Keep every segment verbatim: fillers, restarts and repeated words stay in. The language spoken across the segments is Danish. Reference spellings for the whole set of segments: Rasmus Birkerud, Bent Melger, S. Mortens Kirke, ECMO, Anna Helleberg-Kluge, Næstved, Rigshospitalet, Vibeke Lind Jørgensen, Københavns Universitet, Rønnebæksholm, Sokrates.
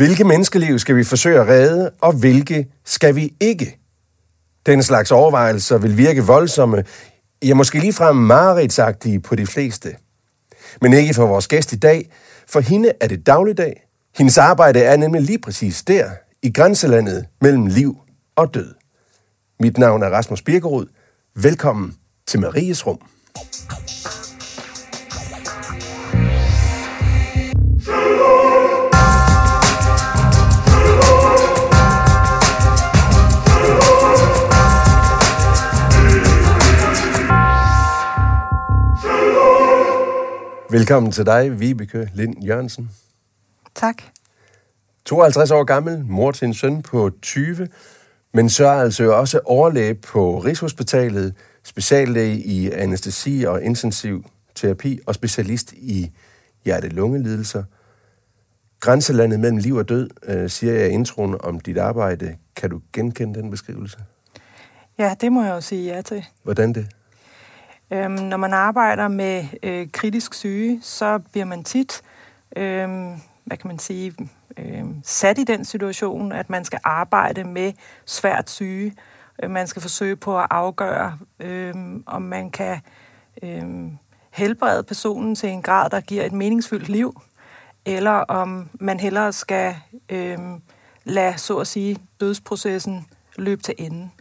Hvilke menneskeliv skal vi forsøge at redde, og hvilke skal vi ikke? Den slags overvejelser vil virke voldsomme, ja måske ligefrem mareridtsagtige på de fleste. Men ikke for vores gæst i dag, for hende er det dagligdag. Hendes arbejde er nemlig lige præcis der, i grænselandet mellem liv og død. Mit navn er Rasmus Birkerud. Velkommen til Maries Rum. Velkommen til dig, Vibeke Lind Jørgensen. Tak. tooghalvtreds år gammel, mor til en søn på tyve, men så er altså også overlæge på Rigshospitalet, speciallæge i anæstesi og intensiv terapi og specialist i hjerte-lungelidelser. Grænselandet mellem liv og død, siger jeg i introen om dit arbejde. Kan du genkende den beskrivelse? Ja, det må jeg jo sige ja til. Hvordan det? Øhm, når man arbejder med øh, kritisk syge, så bliver man tit, øh, hvad kan man sige, øh, sat i den situation, at man skal arbejde med svært syge. Øh, man skal forsøge på at afgøre, øh, om man kan øh, helbrede personen til en grad, der giver et meningsfyldt liv, eller om man hellere skal øh, lade, så at sige, dødsprocessen løbe til enden.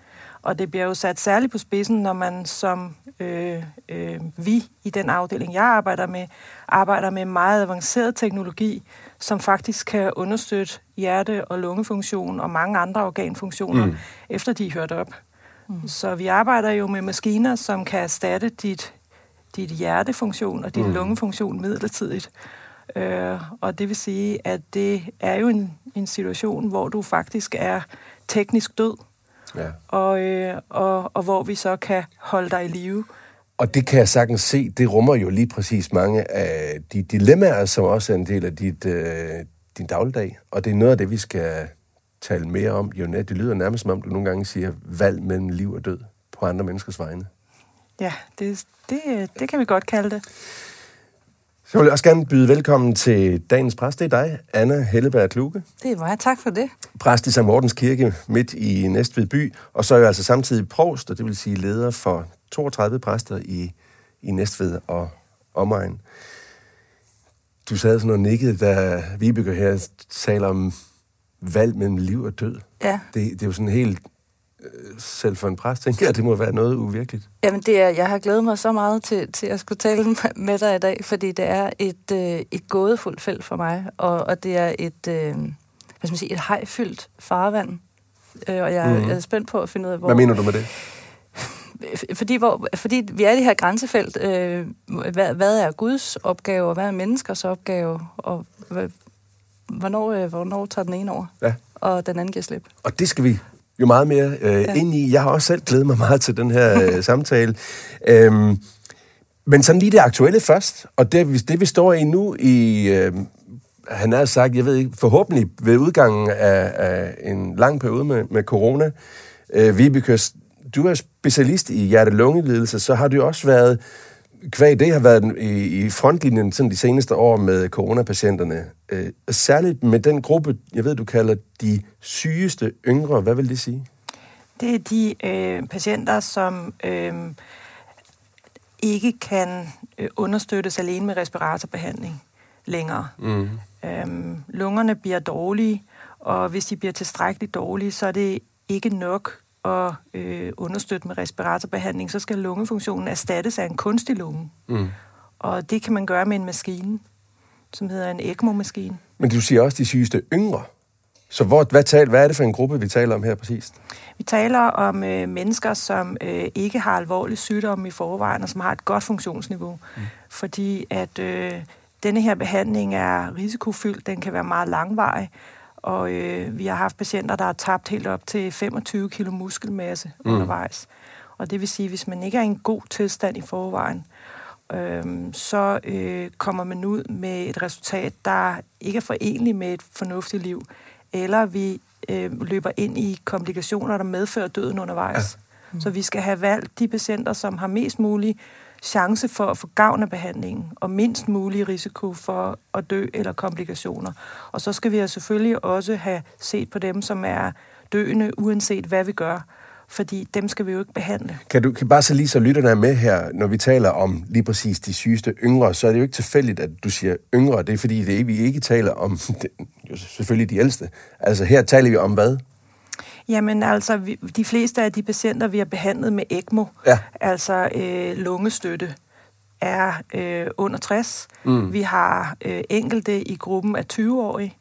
Og det bliver jo sat særligt på spidsen, når man som øh, øh, vi i den afdeling, jeg arbejder med, arbejder med meget avanceret teknologi, som faktisk kan understøtte hjerte- og lungefunktion og mange andre organfunktioner, mm. efter de er hørt op. Mm. Så vi arbejder jo med maskiner, som kan erstatte dit, dit hjertefunktion og dit mm. lungefunktion midlertidigt. Øh, og det vil sige, at det er jo en, en situation, hvor du faktisk er teknisk død. Ja. Og, øh, og, og hvor vi så kan holde dig i live. Og det kan jeg sagtens se, det rummer jo lige præcis mange af de dilemmaer, som også er en del af dit, øh, din dagligdag. Og det er noget af det, vi skal tale mere om. Jo, det lyder nærmest, som om du nogle gange siger valg mellem liv og død på andre menneskers vegne. Ja, det, det, det kan vi godt kalde det. Så vil jeg også gerne byde velkommen til dagens præst. Det er dig, Anna Helleberg-Kluge. Det er mig, tak for det. Præst i S. Mortens Kirke midt i Næstved by, og så er jeg altså samtidig provst, og det vil sige leder for toogtredive præster i, i Næstved og omegn. Du sad sådan og nikkede, da Vibeke her taler om valg mellem liv og død. Ja. Det, det er jo sådan helt... Selv for en præst, tænker jeg, det må være noget uvirkeligt. Jamen, det er, jeg har glædet mig så meget til, til at skulle tale med dig i dag, fordi det er et, øh, et gådefuldt felt for mig, og, og det er et, øh, hvad skal man sige, et hajfyldt farvand, øh, og jeg, mm-hmm. jeg er spændt på at finde ud af, hvor... Hvad mener du med det? Fordi, hvor, fordi vi er i det her grænsefelt, øh, hvad, hvad er Guds opgave, og hvad er menneskers opgave, og hvornår, øh, hvornår tager den ene over, ja. Og den anden giver slip. Og det skal vi... jo meget mere øh, ja. ind i. Jeg har også selv glædet mig meget til den her øh, samtale. Øhm, men sådan lige det aktuelle først, og det, det vi står i nu i, øh, han har sagt, jeg ved ikke, forhåbentlig ved udgangen af, af en lang periode med, med corona. Øh, Vibeke, du er specialist i hjerte-lungelidelser, så har du også været, kvad det har været i, i frontlinjen sådan de seneste år med coronapatienterne. Øh, særligt med den gruppe, jeg ved, du kalder de sygeste yngre. Hvad vil det sige? Det er de øh, patienter, som øh, ikke kan øh, understøttes alene med respiratorbehandling længere. Mm. Øh, lungerne bliver dårlige, og hvis de bliver tilstrækkeligt dårlige, så er det ikke nok og øh, understøtte med respiratorbehandling, så skal lungefunktionen erstattes af en kunstig lunge. Mm. Og det kan man gøre med en maskine, som hedder en E C M O-maskine. Men du siger også de sygeste yngre. Så hvor, hvad, tal, hvad er det for en gruppe, vi taler om her præcist? Vi taler om øh, mennesker, som øh, ikke har alvorlige sygdomme i forvejen, og som har et godt funktionsniveau. Mm. Fordi at øh, denne her behandling er risikofyldt, den kan være meget langvarig, og øh, vi har haft patienter, der har tabt helt op til femogtyve kilo muskelmasse mm. undervejs. Og det vil sige, at hvis man ikke er i en god tilstand i forvejen, øh, så øh, kommer man ud med et resultat, der ikke er forenligt med et fornuftigt liv, eller vi øh, løber ind i komplikationer, der medfører døden undervejs. Ja. Mm. Så vi skal have valgt de patienter, som har mest mulig chance for at få gavn af behandlingen, og mindst mulig risiko for at dø eller komplikationer. Og så skal vi selvfølgelig også have set på dem, som er døende, uanset hvad vi gør, fordi dem skal vi jo ikke behandle. Kan du kan bare så lige så lytterne med her, når vi taler om lige præcis de sygeste yngre, så er det jo ikke tilfældigt, at du siger yngre. Det er fordi, det er, vi ikke taler om jo selvfølgelig de ældste. Altså her taler vi om hvad? Jamen altså, vi, de fleste af de patienter, vi har behandlet med E C M O, ja. altså øh, lungestøtte, er øh, under tres. Mm. Vi har øh, enkelte i gruppen af tyve-årige.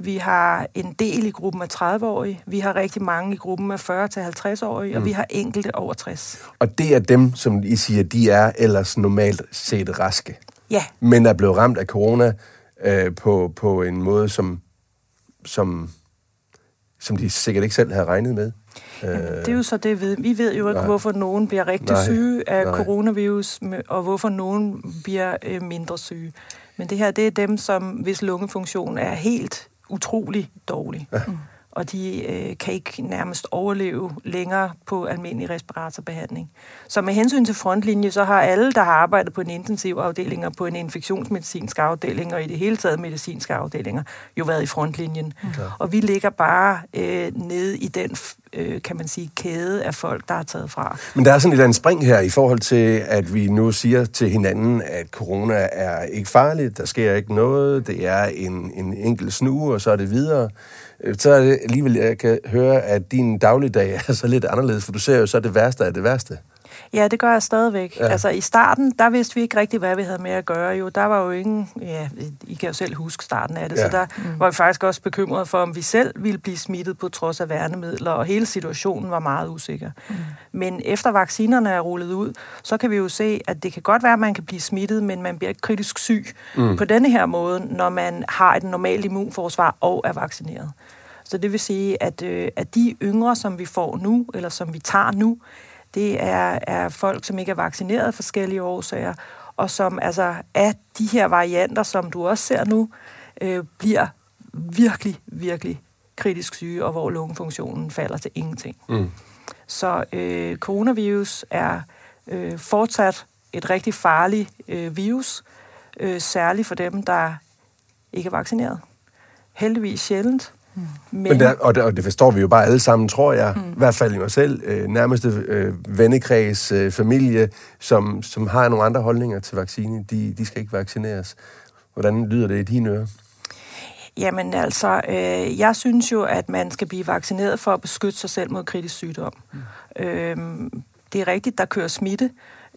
Vi har en del i gruppen af tredive-årige, vi har rigtig mange i gruppen af fyrre til halvtreds-årige, mm. og vi har enkelte over tres. Og det er dem, som I siger, de er ellers normalt set raske. Ja. Men er blevet ramt af corona øh, på, på en måde, som, som, som de sikkert ikke selv havde regnet med. Jamen, det er jo så det, ved. Vi ved jo ikke, Nej. hvorfor nogen bliver rigtig Nej. syge af Nej. coronavirus, og hvorfor nogen bliver øh, mindre syge. Men det her, det er dem, som, hvis lungefunktionen er helt utrolig dårlig, ja. mm. og de øh, kan ikke nærmest overleve længere på almindelig respiratorbehandling. Så med hensyn til frontlinje, så har alle, der har arbejdet på en intensivafdeling og på en infektionsmedicinsk afdeling og i det hele taget medicinske afdelinger, jo været i frontlinjen. Mm. Og vi ligger bare øh, nede i den, øh, kan man sige, kæde af folk, der er taget fra. Men der er sådan lidt af en spring her i forhold til, at vi nu siger til hinanden, at corona er ikke farligt, der sker ikke noget, det er en, en enkelt snue, og så er det videre. Så er det alligevel, jeg kan høre, at din dagligdag er så lidt anderledes, for du ser jo så det værste af det værste. Ja, det gør jeg stadigvæk. Ja. Altså i starten, der vidste vi ikke rigtig, hvad vi havde med at gøre. Jo, der var jo ingen, ja, I kan jo selv huske starten af det, ja. så der mm. var vi faktisk også bekymrede for, om vi selv ville blive smittet på trods af værnemidler, og hele situationen var meget usikker. Mm. Men efter vaccinerne er rullet ud, så kan vi jo se, at det kan godt være, at man kan blive smittet, men man bliver ikke kritisk syg mm. på denne her måde, når man har et normalt immunforsvar og er vaccineret. Så det vil sige, at, øh, at de yngre, som vi får nu, eller som vi tager nu, det er, er folk, som ikke er vaccineret af forskellige årsager, og som altså af de her varianter, som du også ser nu, øh, bliver virkelig, virkelig kritisk syge, og hvor lungefunktionen falder til ingenting. Mm. Så øh, coronavirus er øh, fortsat et rigtig farligt øh, virus, øh, særligt for dem, der ikke er vaccineret. Heldigvis sjældent. Men, Men der, og, der, og det forstår vi jo bare alle sammen, tror jeg, mm. i hvert fald i mig selv, øh, nærmeste øh, vennekreds, øh, familie, som, som har nogle andre holdninger til vaccine, de, de skal ikke vaccineres. Hvordan lyder det i dine ører? Jamen altså, øh, jeg synes jo, at man skal blive vaccineret for at beskytte sig selv mod kritisk sygdom. Mm. Øh, det er rigtigt, der kører smitte.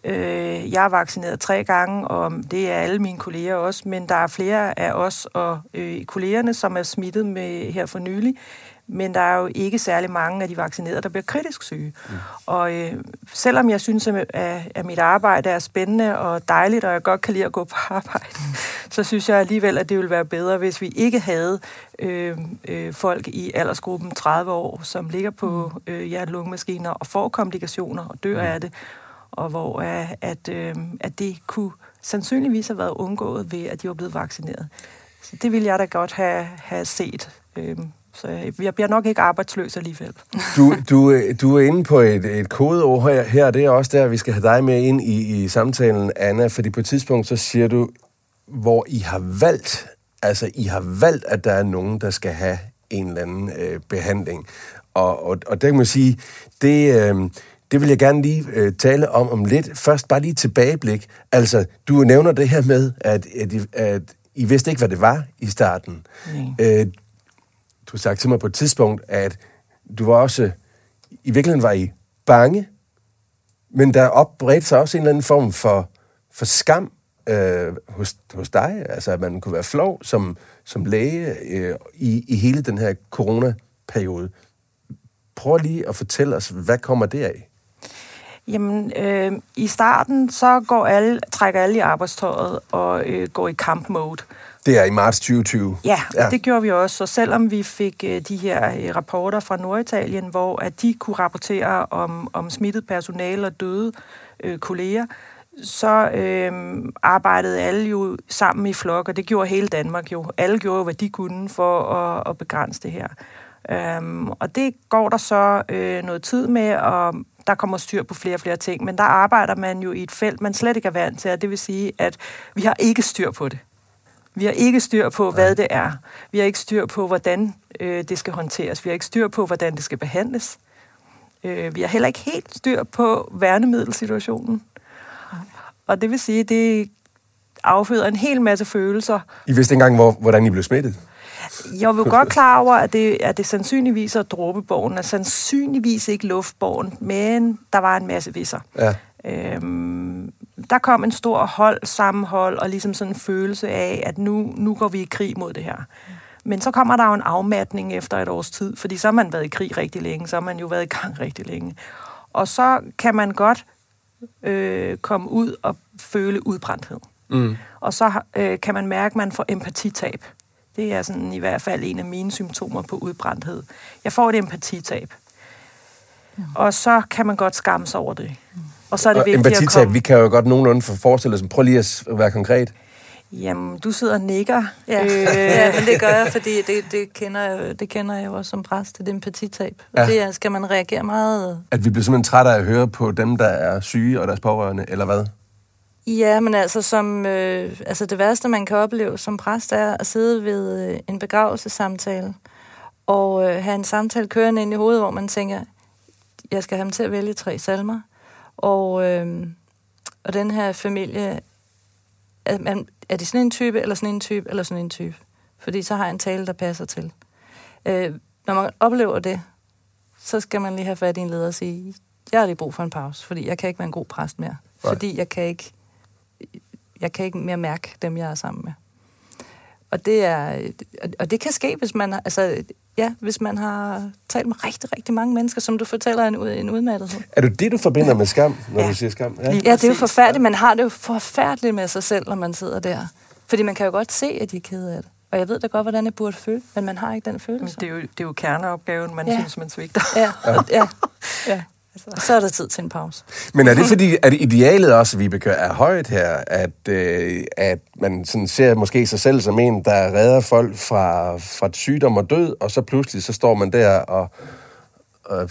Jeg er vaccineret tre gange, og det er alle mine kolleger også, men der er flere af os og øh, kollegerne, som er smittet med her for nylig, men der er jo ikke særlig mange af de vaccinerede, der bliver kritisk syge. Mm. Og øh, selvom jeg synes, at, at mit arbejde er spændende og dejligt, og jeg godt kan lide at gå på arbejde, mm. så synes jeg alligevel, at det ville være bedre, hvis vi ikke havde øh, øh, folk i aldersgruppen tredive år, som ligger på øh, hjerte-lungemaskiner og får komplikationer og dør mm. af det, og hvor at, øh, at det kunne sandsynligvis have været undgået ved, at de var blevet vaccineret. Så det ville jeg da godt have, have set. Øh, så jeg bliver nok ikke arbejdsløs alligevel. Du, du, du er inde på et, et kodeord her, her, det er også der, vi skal have dig med ind i, i samtalen, Anna, fordi på et tidspunkt så siger du, hvor I har valgt, altså I har valgt, at der er nogen, der skal have en eller anden øh, behandling. Og, og, og der kan man sige, det... Øh, Det vil jeg gerne lige øh, tale om om lidt. Først bare lige tilbageblik. Altså, du nævner det her med, at, at, at I vidste ikke, hvad det var i starten. Øh, du sagde til mig på et tidspunkt, at du var også... I virkeligheden var I bange, men der opbredte sig også en eller anden form for, for skam øh, hos, hos dig. Altså, at man kunne være flov som, som læge øh, i, i hele den her coronaperiode. Prøv lige at fortælle os, hvad kommer det af? Jamen, øh, i starten, så går alle, trækker alle i arbejdstøjet og øh, går i kamp-mode. Det er i marts tyve tyve. Ja, ja, det gjorde vi også. Og selvom vi fik øh, de her øh, rapporter fra Norditalien, hvor at de kunne rapportere om, om smittet personale og døde øh, kolleger, så øh, arbejdede alle jo sammen i flok, og det gjorde hele Danmark jo. Alle gjorde, hvad de kunne for at, at begrænse det her. Øhm, og det går der så øh, noget tid med, og der kommer styr på flere og flere ting, men der arbejder man jo i et felt, man slet ikke er vant til, og det vil sige, at vi har ikke styr på det. Vi har ikke styr på, hvad det er. Vi har ikke styr på, hvordan øh, det skal håndteres. Vi har ikke styr på, hvordan det skal behandles. Øh, vi har heller ikke helt styr på værnemiddelsituationen. Og det vil sige, at det afføder en hel masse følelser. I vidste ikke engang, hvor, hvordan I blev smittet? Jeg var godt klar over, at det, at det sandsynligvis er dråbeborgen, og sandsynligvis ikke luftborgen, men der var en masse visser. Ja. Øhm, der kom en stor hold, sammenhold, og ligesom sådan en følelse af, at nu, nu går vi i krig mod det her. Men så kommer der jo en afmatning efter et års tid, fordi så har man været i krig rigtig længe, så har man jo været i gang rigtig længe. Og så kan man godt øh, komme ud og føle udbrændthed. Mm. Og så øh, kan man mærke, at man får empatitab. Det er sådan i hvert fald en af mine symptomer på udbrændthed. Jeg får et empatitab. Mm. Og så kan man godt skamme sig over det. Mm. Og så er det og vigtigt empatitab, at komme... vi kan jo godt nogenlunde forestille os. Prøv lige at være konkret. Jamen, du sidder og nikker. Ja, øh... ja men det gør jeg, fordi det, det, kender jeg, det kender jeg jo også som præst, det empatitab. Ja. Det skal man reagere meget... At vi bliver simpelthen trætte af at høre på dem, der er syge og deres pårørende, eller hvad? Ja, men altså, som, øh, altså det værste, man kan opleve som præst, er at sidde ved øh, en begravelsesamtale og øh, have en samtale kørende ind i hovedet, hvor man tænker, jeg skal have ham til at vælge tre salmer. Og, øh, og den her familie, er, man, er de sådan en type, eller sådan en type, eller sådan en type? Fordi så har jeg en tale, der passer til. Øh, når man oplever det, så skal man lige have fat i en leder og sige, jeg har lige brug for en pause, fordi jeg kan ikke være en god præst mere. Nej. Fordi jeg kan ikke... Jeg kan ikke mere mærke dem, jeg er sammen med. Og det, er, og det kan ske, hvis man, altså, ja, hvis man har talt med rigtig, rigtig mange mennesker, som du fortæller en, en udmattethed. Er det det, du forbinder med skam, når ja. du siger skam? Ja, ja det er jo forfærdeligt. Man har det jo forfærdeligt med sig selv, når man sidder der. Fordi man kan jo godt se, at de er kede af det. Og jeg ved da godt, hvordan jeg burde føle, men man har ikke den følelse. Det er jo, det er jo kerneopgaven, man ja. synes, man svigter. Ja, ja. ja. ja. Så er der tid til en pause. Men er det fordi, at idealet også, Vibeke, er højt her, at, øh, at man sådan ser måske sig selv som en, der redder folk fra, fra sygdom og død, og så pludselig, så står man der og... og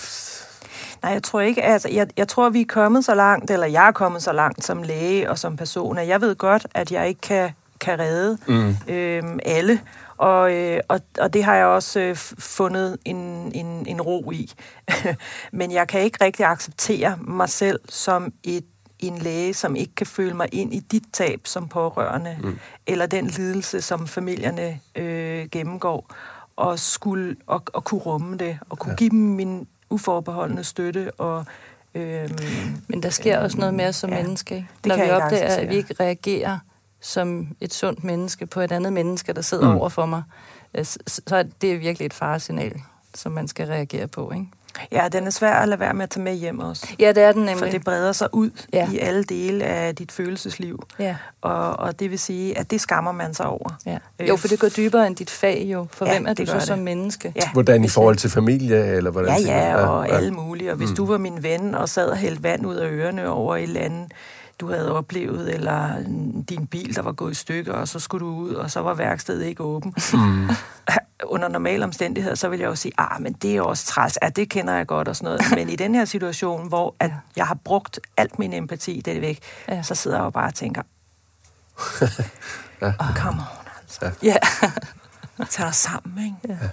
Nej, jeg tror ikke. Altså, jeg, jeg tror, vi er kommet så langt, eller jeg er kommet så langt som læge og som person, at jeg ved godt, at jeg ikke kan, kan redde mm. øh, alle. Og, øh, og, og det har jeg også øh, fundet en, en, en ro i. Men jeg kan ikke rigtig acceptere mig selv som et, en læge, som ikke kan føle mig ind i dit tab som pårørende, mm. eller den lidelse, som familierne øh, gennemgår, og, skulle, og, og kunne rumme det, og kunne ja. give dem min uforbeholdende støtte. Og, øh, Men der sker øh, også noget mere som ja, menneske, når vi opdager, at vi ikke reagerer som et sundt menneske på et andet menneske, der sidder mm. over for mig, så er det virkelig et faresignal, som man skal reagere på, ikke? Ja, den er svær at lade være med at tage med hjem også. Ja, det er den nemlig. For det breder sig ud ja. i alle dele af dit følelsesliv. Ja. Og, og det vil sige, at det skammer man sig over. Ja. Jo, for det går dybere end dit fag jo. For ja, hvem er du så det. som menneske? Ja. Hvordan i forhold til familie? Eller hvordan ja, ja, ja, og alle mulige. Og hvis mm. du var min ven og sad og hældte vand ud af ørerne over et eller andet, du havde oplevet, eller din bil, der var gået i stykker, og så skulle du ud, og så var værkstedet ikke åbent. Mm. Under normale omstændigheder, så vil jeg jo sige, ah, men det er også træls, ja, det kender jeg godt, og sådan noget. Men i den her situation, hvor at jeg har brugt alt min empati, det er væk, ja. så sidder jeg jo bare og tænker, ja. oh, come on, altså. Ja. Tag dig sammen, ikke? Ja.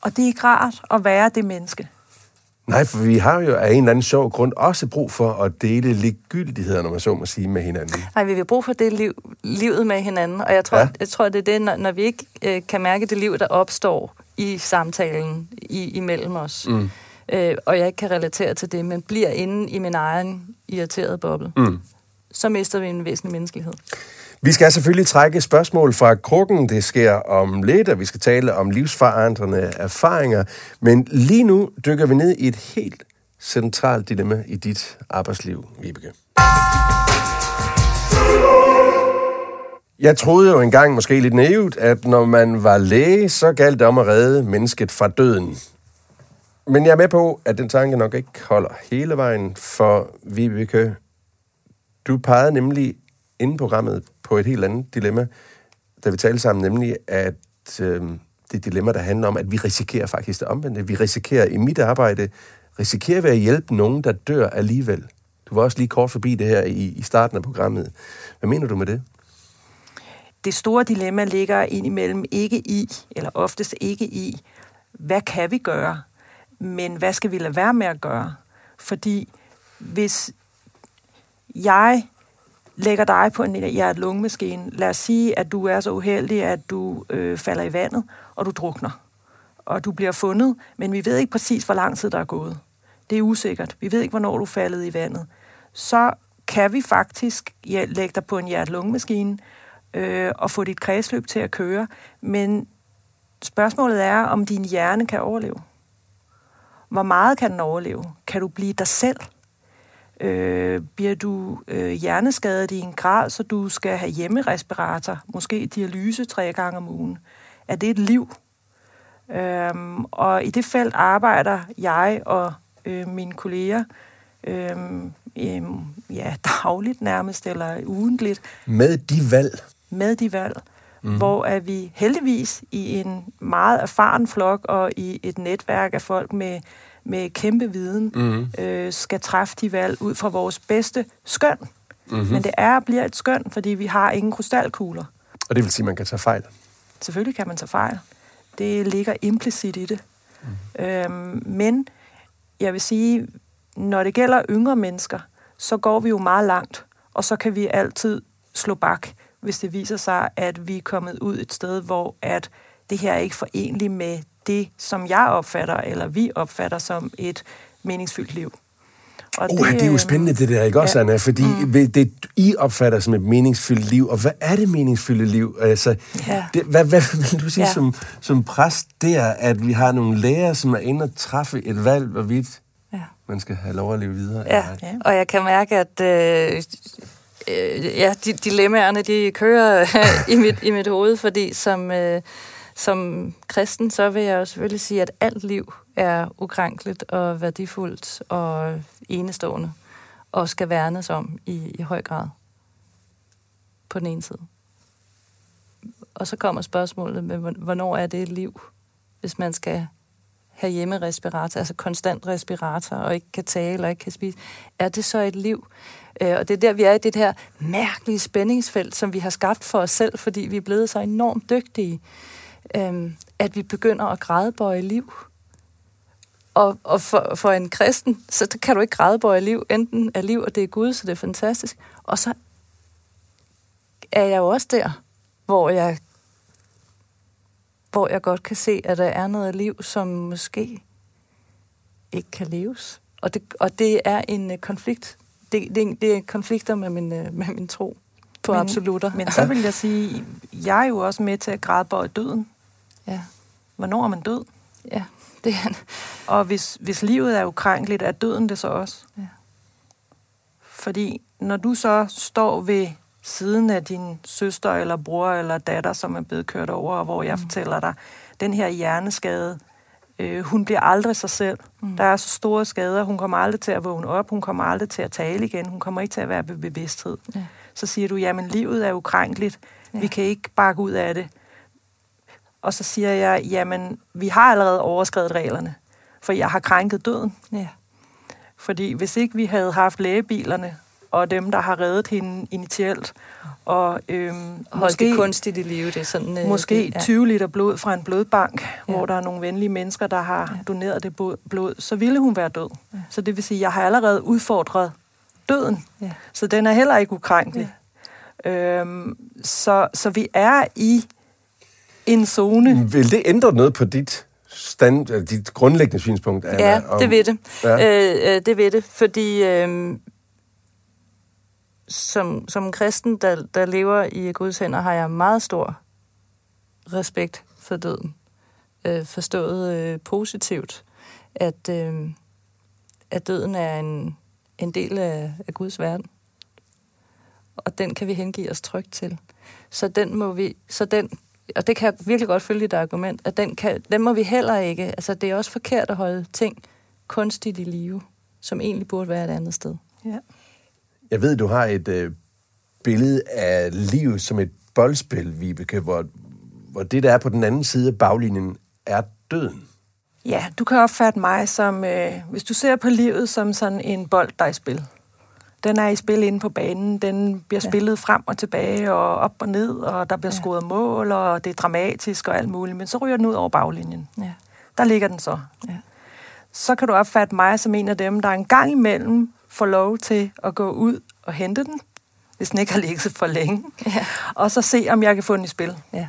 Og det er ikke rart at være det menneske. Nej, for vi har jo af en eller anden sjov grund også brug for at dele ligegyldigheder, når man så må sige, med hinanden. Nej, vi har brug for at dele liv, livet med hinanden, og jeg tror, ja. jeg tror det er det, når, når vi ikke øh, kan mærke det liv, der opstår i samtalen i, imellem os, mm. øh, og jeg ikke kan relatere til det, men bliver inde i min egen irriterede boble, mm. så mister vi en væsentlig menneskelighed. Vi skal selvfølgelig trække spørgsmål fra krukken. Det sker om lidt, og vi skal tale om livsforandrende erfaringer. Men lige nu dykker vi ned i et helt centralt dilemma i dit arbejdsliv, Vibeke. Jeg troede jo engang, måske lidt naivt, at når man var læge, så galt det om at redde mennesket fra døden. Men jeg er med på, at den tanke nok ikke holder hele vejen, for Vibeke, du pegede nemlig inden programmet på et helt andet dilemma, da vi talte sammen, nemlig at øh, det dilemma, der handler om, at vi risikerer faktisk det omvendte. Vi risikerer i mit arbejde risikerer vi at hjælpe nogen, der dør alligevel? Du var også lige kort forbi det her i, i starten af programmet. Hvad mener du med det? Det store dilemma ligger indimellem ikke i, eller oftest ikke i, hvad kan vi gøre, men hvad skal vi lade være med at gøre? Fordi hvis jeg lægger dig på en hjerte-lungemaskine, lad os sige, at du er så uheldig, at du øh, falder i vandet, og du drukner, og du bliver fundet, men vi ved ikke præcis, hvor lang tid der er gået. Det er usikkert. Vi ved ikke, hvornår du er faldet i vandet. Så kan vi faktisk lægge dig på en hjerte-lungemaskine øh, og få dit kredsløb til at køre, men spørgsmålet er, om din hjerne kan overleve. Hvor meget kan den overleve? Kan du blive dig selv? Øh, bliver du øh, hjerneskadet i en grad, så du skal have hjemmerespirator, måske dialyse tre gange om ugen? Er det et liv? Øh, og i det felt arbejder jeg og øh, mine kolleger øh, øh, ja, dagligt nærmest, eller ugentligt. Med de valg? Med de valg. Mm-hmm. Hvor er vi heldigvis i en meget erfaren flok og i et netværk af folk med, med kæmpe viden, mm-hmm. øh, skal træffe de valg ud fra vores bedste skøn. Mm-hmm. Men det er og bliver et skøn, fordi vi har ingen krystalkugler. Og det vil sige, at man kan tage fejl? Selvfølgelig kan man tage fejl. Det ligger implicit i det. Mm-hmm. Øhm, men jeg vil sige, når det gælder yngre mennesker, så går vi jo meget langt, og så kan vi altid slå bak, hvis det viser sig, at vi er kommet ud et sted, hvor at det her er ikke forenligt med det, som jeg opfatter, eller vi opfatter som et meningsfyldt liv. Og oh, det, det er jo spændende, det der, ikke også, ja. Anna? Fordi mm. det, I opfatter som et meningsfyldt liv, og hvad er det meningsfyldte liv? Altså, ja. det, hvad, hvad vil du sige ja. som, som præst der, at vi har nogle læger, som er inde og træffe et valg, hvorvidt ja. man skal have lov at leve videre? Ja, ja. Og jeg kan mærke, at... Øh, Ja, de, dilemmaerne, de kører i mit, i mit hoved, fordi som, øh, som kristen, så vil jeg jo selvfølgelig sige, at alt liv er ukrænkeligt og værdifuldt og enestående, og skal værnes om i, i høj grad på den ene side. Og så kommer spørgsmålet med, hvornår er det et liv, hvis man skal have hjemmerespirator, altså konstant respirator, og ikke kan tale og ikke kan spise. Er det så et liv? Og det er der, vi er i det her mærkelige spændingsfelt, som vi har skabt for os selv, fordi vi er blevet så enormt dygtige, at vi begynder at gradbøje liv. Og, og for, for en kristen, så kan du ikke gradbøje liv. Enten er liv, og det er Gud, så det er fantastisk. Og så er jeg jo også der, hvor jeg, hvor jeg godt kan se, at der er noget liv, som måske ikke kan leves. Og det, og det er en konflikt. Det, det, det er konflikter med min, med min tro på men, absolutter. Men så vil jeg sige, jeg er jo også med til at gradbøje døden. Ja. Hvornår er man død? Ja, det er han. Og hvis, hvis livet er ukrænkeligt, er døden det så også? Ja. Fordi når du så står ved siden af din søster eller bror eller datter, som er blevet kørt over, og hvor jeg mm. fortæller dig, den her hjerneskade, øh, hun bliver aldrig sig selv. Mm. Der er så store skader, hun kommer aldrig til at vågne op, hun kommer aldrig til at tale igen, hun kommer ikke til at være ved bevidsthed. Ja. Så siger du, jamen livet er ukrænkeligt, ja. Vi kan ikke bakke ud af det. Og så siger jeg, jamen vi har allerede overskredet reglerne, for jeg har krænket døden. Ja. Fordi hvis ikke vi havde haft lægebilerne, og dem, der har reddet hende initielt. Og øhm, måske kunstigt i live, det er sådan... Øh, måske ja. tyve liter blod fra en blodbank, ja. Hvor der er nogle venlige mennesker, der har ja. doneret det blod, så ville hun være død. Ja. Så det vil sige, at jeg har allerede udfordret døden. Ja. Så den er heller ikke ukrænkelig. Ja. Øhm, så, så vi er i en zone... Vil det ændre noget på dit... stand, dit grundlæggende synspunkt? Anna, ja, om, det vil det. Ja. Øh, det vil det, fordi... Øh, Som, som kristen, der, der lever i Guds hænder, har jeg meget stor respekt for døden. Øh, forstået øh, positivt, at, øh, at døden er en, en del af, af Guds verden. Og den kan vi hengive os trygt til. Så den må vi, så den, og det kan jeg virkelig godt følge dit argument, at den, kan, den må vi heller ikke. Altså, det er også forkert at holde ting kunstigt i live, som egentlig burde være et andet sted. Ja. Jeg ved, du har et øh, billede af livet som et boldspil, Vibeke, hvor, hvor det, der er på den anden side af baglinjen, er døden. Ja, du kan opfatte mig som, øh, hvis du ser på livet som sådan en bold, der er i spil. Den er i spil inde på banen, den bliver ja. spillet frem og tilbage og op og ned, og der bliver ja. scoret mål, og det er dramatisk og alt muligt, men så ryger den ud over baglinjen. Ja. Der ligger den så. Ja. Så kan du opfatte mig som en af dem, der en gang imellem får lov til at gå ud og hente den, hvis den ikke har ligget for længe, ja. og så se, om jeg kan få den i spil. Ja.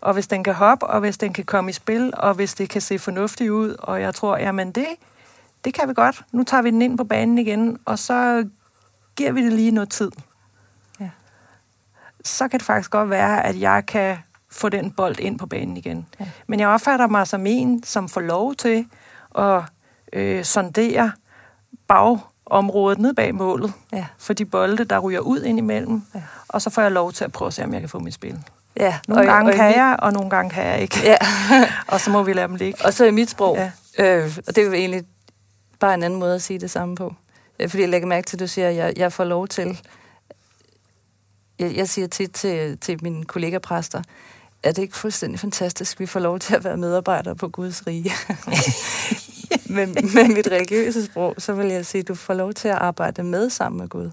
Og hvis den kan hoppe, og hvis den kan komme i spil, og hvis det kan se fornuftigt ud, og jeg tror, jamen det, det kan vi godt. Nu tager vi den ind på banen igen, og så giver vi det lige noget tid. Ja. Så kan det faktisk godt være, at jeg kan få den bold ind på banen igen. Ja. Men jeg opfatter mig som en, som får lov til at øh, sondere bagområdet ned bag målet, ja. for de bolde, der ryger ud indimellem, ja. og så får jeg lov til at prøve at se, om jeg kan få mit spil. Ja, nogle og gange og kan mit... jeg, og nogle gange kan jeg ikke. Ja. Og så må vi lade dem ligge. Og så i mit sprog. Ja. Øh, og det er jo egentlig bare en anden måde at sige det samme på. Fordi jeg lægger mærke til, at du siger, at jeg, jeg får lov til... Jeg, jeg siger tit til, til mine kollegapræster, er det ikke fuldstændig fantastisk, vi får lov til at være medarbejdere på Guds rige? men med mit religiøse sprog, så vil jeg sige, at du får lov til at arbejde med sammen med Gud.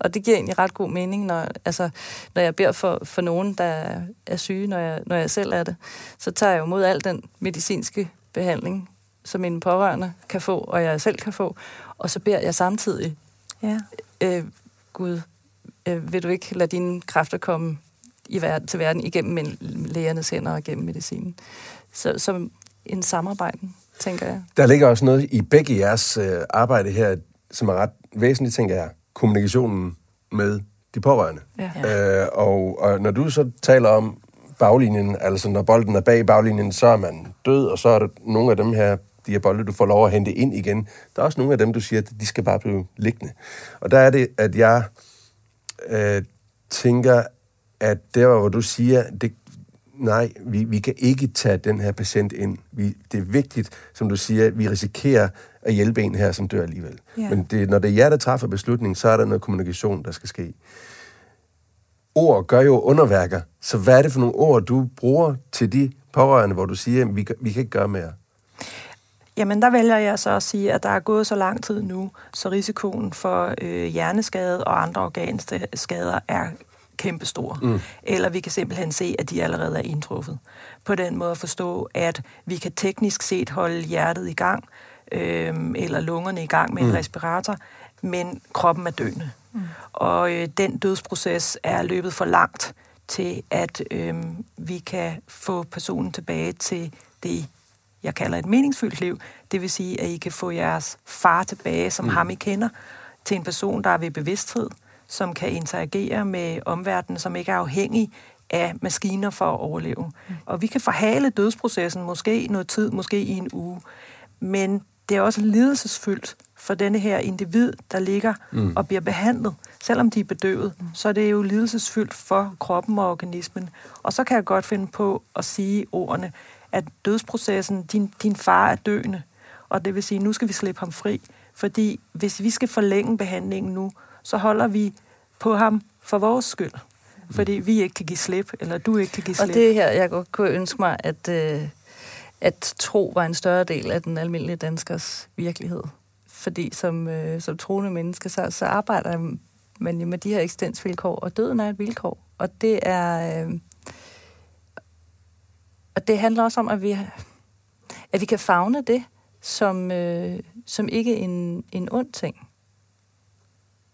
Og det giver egentlig ret god mening, når, altså, når jeg beder for, for nogen, der er syge, når jeg, når jeg selv er det. Så tager jeg jo mod al den medicinske behandling, som mine pårørende kan få, og jeg selv kan få. Og så beder jeg samtidig, ja. øh, Gud, øh, vil du ikke lade dine kræfter komme i verden, til verden igennem lægernes hænder og gennem medicinen? Så som en samarbejde, tænker jeg. Der ligger også noget i begge jeres øh, arbejde her, som er ret væsentligt, tænker jeg. Kommunikationen med de pårørende. Ja. Øh, og, og når du så taler om baglinjen, altså når bolden er bag baglinjen, så er man død, og så er der nogle af dem her, de her bolde, du får lov at hente ind igen. Der er også nogle af dem, du siger, at de skal bare blive liggende. Og der er det, at jeg øh, tænker, at der, hvor du siger, det, nej, vi, vi kan ikke tage den her patient ind. Vi, det er vigtigt, som du siger, at vi risikerer at hjælpe en her, som dør alligevel. Ja. Men det, når det er jer, der træffer beslutningen, så er der noget kommunikation, der skal ske. Ord gør jo underværker. Så hvad er det for nogle ord, du bruger til de pårørende, hvor du siger, at vi, vi kan ikke gøre mere? Jamen, der vælger jeg så at sige, at der er gået så lang tid nu, så risikoen for øh, hjerneskade og andre organskader er kæmpestor. Mm. Eller vi kan simpelthen se, at de allerede er indtruffet. På den måde at forstå, at vi kan teknisk set holde hjertet i gang, øh, eller lungerne i gang med mm. en respirator, men kroppen er døende. Mm. Og øh, den dødsproces er løbet for langt til, at øh, vi kan få personen tilbage til det, jeg kalder et meningsfyldt liv. Det vil sige, at I kan få jeres far tilbage, som mm. ham I kender, til en person, der er ved bevidsthed, som kan interagere med omverdenen, som ikke er afhængig af maskiner for at overleve. Mm. Og vi kan forhale dødsprocessen, måske noget tid, måske i en uge. Men det er også lidelsesfyldt for denne her individ, der ligger mm. og bliver behandlet. Selvom de er bedøvet, mm. så er det jo lidelsesfyldt for kroppen og organismen. Og så kan jeg godt finde på at sige ordene, at dødsprocessen, din, din far er døende, og det vil sige, nu skal vi slippe ham fri, fordi hvis vi skal forlænge behandlingen nu, så holder vi på ham for vores skyld, fordi vi ikke kan give slip, eller du ikke kan give slip. Og det her, jeg godt kunne ønske mig, at, øh, at tro var en større del af den almindelige danskers virkelighed. Fordi som, øh, som troende menneske, så, så arbejder man jo med de her eksistensvilkår, og døden er et vilkår, og det er... Øh, Og det handler også om, at vi, at vi kan favne det, som, øh, som ikke en, en ond ting.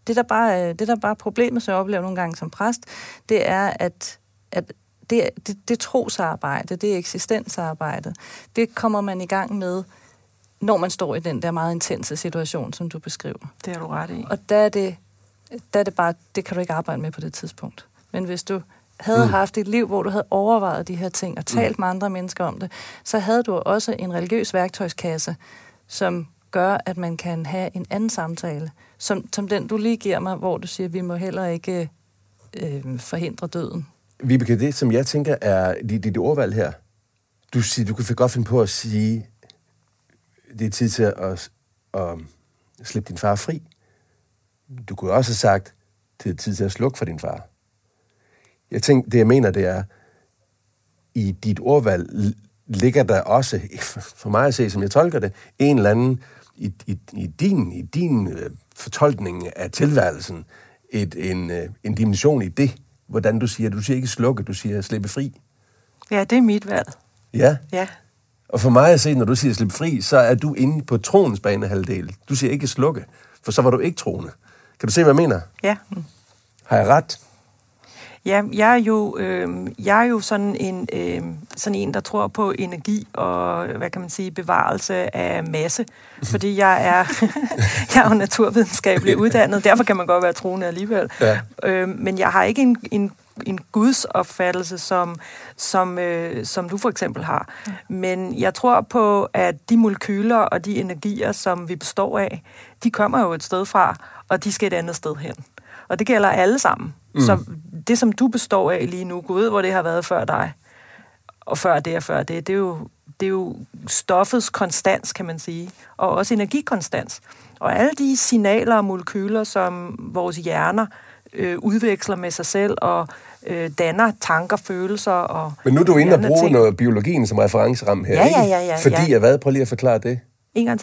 Det, der bare det, der bare problemet, som jeg oplever nogle gange som præst, det er, at, at det, det, det trosarbejde, det eksistensarbejde, det kommer man i gang med, når man står i den der meget intense situation, som du beskriver. Det har du ret i. Og der er det, der er det bare, det kan du ikke arbejde med på det tidspunkt. Men hvis du... havde mm. haft et liv, hvor du havde overvejet de her ting og talt mm. med andre mennesker om det, så havde du også en religiøs værktøjskasse, som gør, at man kan have en anden samtale, som, som den, du lige giver mig, hvor du siger, at vi må heller ikke øh, forhindre døden. Vibeke, det som jeg tænker er dit, dit ordvalg her. Du, siger, du kan godt finde på at sige, det er tid til at, at, at slippe din far fri. Du kunne også have sagt, det er tid til at slukke for din far. Jeg tænker, det jeg mener, det er, i dit ordvalg ligger der også, for mig at se, som jeg tolker det, en eller anden i, i, i din, i din øh, fortolkning af tilværelsen, et, en, øh, en dimension i det, hvordan du siger, du siger ikke slukke, du siger slippe fri. Ja, det er mit valg. Ja? Ja. Og for mig at se, når du siger slippe fri, så er du inde på troens banehalvdel. Du siger ikke slukke, for så var du ikke troende. Kan du se, hvad jeg mener? Ja. Har jeg ret? Ja, jeg er jo, øh, jeg er jo sådan, en, øh, sådan en, der tror på energi og, hvad kan man sige, bevarelse af masse. Fordi jeg er, jeg er jo naturvidenskabelig uddannet, derfor kan man godt være troende alligevel. Ja. Øh, men jeg har ikke en, en, en gudsopfattelse, som, som, øh, som du for eksempel har. Men jeg tror på, at de molekyler og de energier, som vi består af, de kommer jo et sted fra, og de skal et andet sted hen. Og det gælder alle sammen. Mm. Så det, som du består af lige nu, gå ud, hvor det har været før dig, og før det og før det, det er jo, det er jo stoffets konstans, kan man sige, og også energikonstans. Og alle de signaler og molekyler, som vores hjerner øh, udveksler med sig selv, og øh, danner tanker, følelser og... Men nu er du inde og bruge noget biologien som referenceramme her, ja, ikke? Ja, ja, ja. Fordi, ja. Hvad? Prøv lige at forklare det.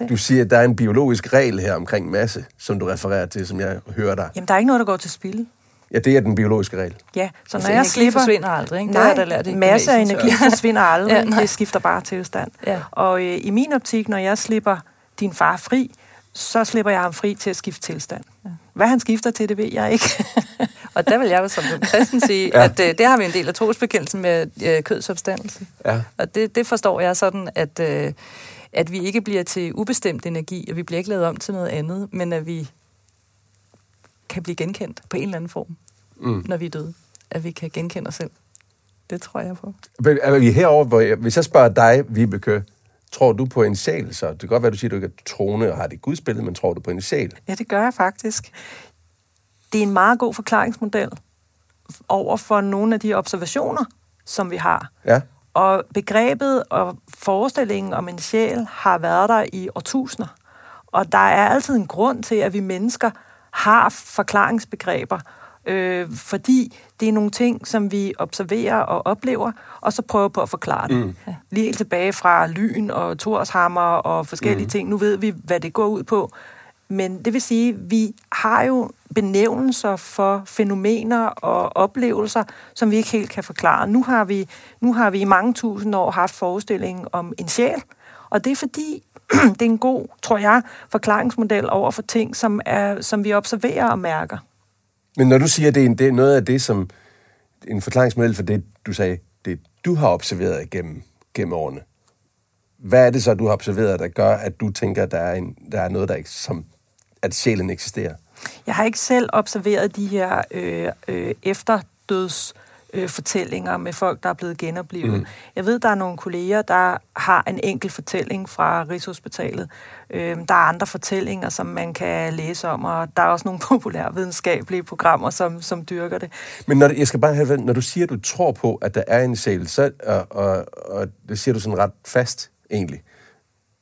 Du siger, at der er en biologisk regel her omkring masse, som du refererer til, som jeg hører dig. Jamen, der er ikke noget, der går til spilde. Ja, det er den biologiske regel. Ja, så når altså, jeg slipper... forsvinder aldrig, ikke? Nej, det er, der masse af energi forsvinder aldrig. Ja, det skifter bare tilstand. Ja. Og øh, i min optik, når jeg slipper din far fri, så slipper jeg ham fri til at skifte tilstand. Ja. Hvad han skifter til, det ved jeg ikke. Og der vil jeg jo som kristen sige, ja. at øh, det har vi en del af trosbekendelsen med øh, kødsopstandelse. Ja. Og det, det forstår jeg sådan, at... Øh, at vi ikke bliver til ubestemt energi, og vi bliver ikke lavet om til noget andet, men at vi kan blive genkendt på en eller anden form, mm. når vi er døde. At vi kan genkende os selv. Det tror jeg på. Men, altså, vi er herovre, hvor jeg, hvis jeg spørger dig, Vibeke, tror du på en sjæl? Så det kan godt være, du siger, at du ikke er troende og har det gudsbillede, men tror du på en sjæl? Ja, det gør jeg faktisk. Det er en meget god forklaringsmodel over for nogle af de observationer, som vi har. Ja. Og begrebet og forestillingen om en sjæl har været der i årtusinder. Og der er altid en grund til, at vi mennesker har forklaringsbegreber, øh, fordi det er nogle ting, som vi observerer og oplever, og så prøver på at forklare det. Mm. Lige helt tilbage fra lyn og Thorshammer og forskellige mm. ting. Nu ved vi, hvad det går ud på. Men det vil sige, at vi har jo benævnelser for fænomener og oplevelser, som vi ikke helt kan forklare. Nu har vi, nu har vi i mange tusind år haft forestillingen om en sjæl, og det er fordi, det er en god, tror jeg, forklaringsmodel over for ting, som, er, som vi observerer og mærker. Men når du siger, at det er, en, det er noget af det, som en forklaringsmodel for det, du sagde, det du har observeret gennem, gennem årene, hvad er det så, du har observeret, der gør, at du tænker, at der er, en, der er noget, der ikke som... at sjælen eksisterer? Jeg har ikke selv observeret de her øh, øh, efterdøds øh, fortællinger med folk, der er blevet genoplivet. Mm. Jeg ved, der er nogle kolleger, der har en enkelt fortælling fra Rigshospitalet. Øh, der er andre fortællinger, som man kan læse om, og der er også nogle populærvidenskabelige programmer, som, som dyrker det. Men når, jeg skal bare have, når du siger, at du tror på, at der er en sjæl, så, og, og, og det siger du sådan ret fast, egentlig.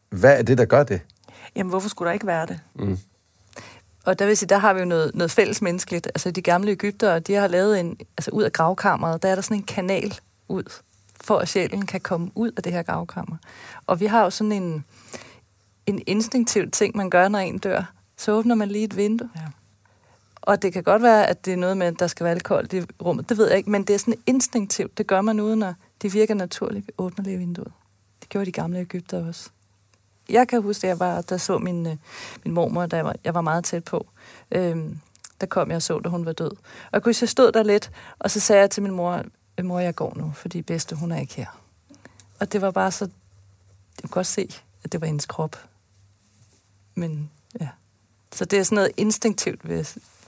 Hvad er det, der gør det? Jamen, hvorfor skulle der ikke være det? Mm. Og der vil sige, der har vi jo noget, noget fælles menneskeligt. Altså de gamle egyptere, de har lavet en... Altså ud af gravkammeret, der er der sådan en kanal ud, for at sjælen kan komme ud af det her gravkammer. Og vi har jo sådan en, en instinktiv ting, man gør, når en dør. Så åbner man lige et vindue. Ja. Og det kan godt være, at det er noget med, at der skal være lidt koldt i rummet. Det ved jeg ikke, men det er sådan instinktivt. Det gør man uden at det virker naturligt. Vi åbner lige vinduet. Det gjorde de gamle egyptere også. Jeg kan huske, at jeg var, der så min, min mormor, der var, jeg var meget tæt på. Øhm, der kom jeg og så, da hun var død. Og jeg kunne så stod der lidt, og så sagde jeg til min mor, mor, jeg går nu, fordi bedste, hun er ikke her. Og det var bare så... Jeg kunne godt se, at det var hendes krop. Men ja... Så det er sådan noget instinktivt ved...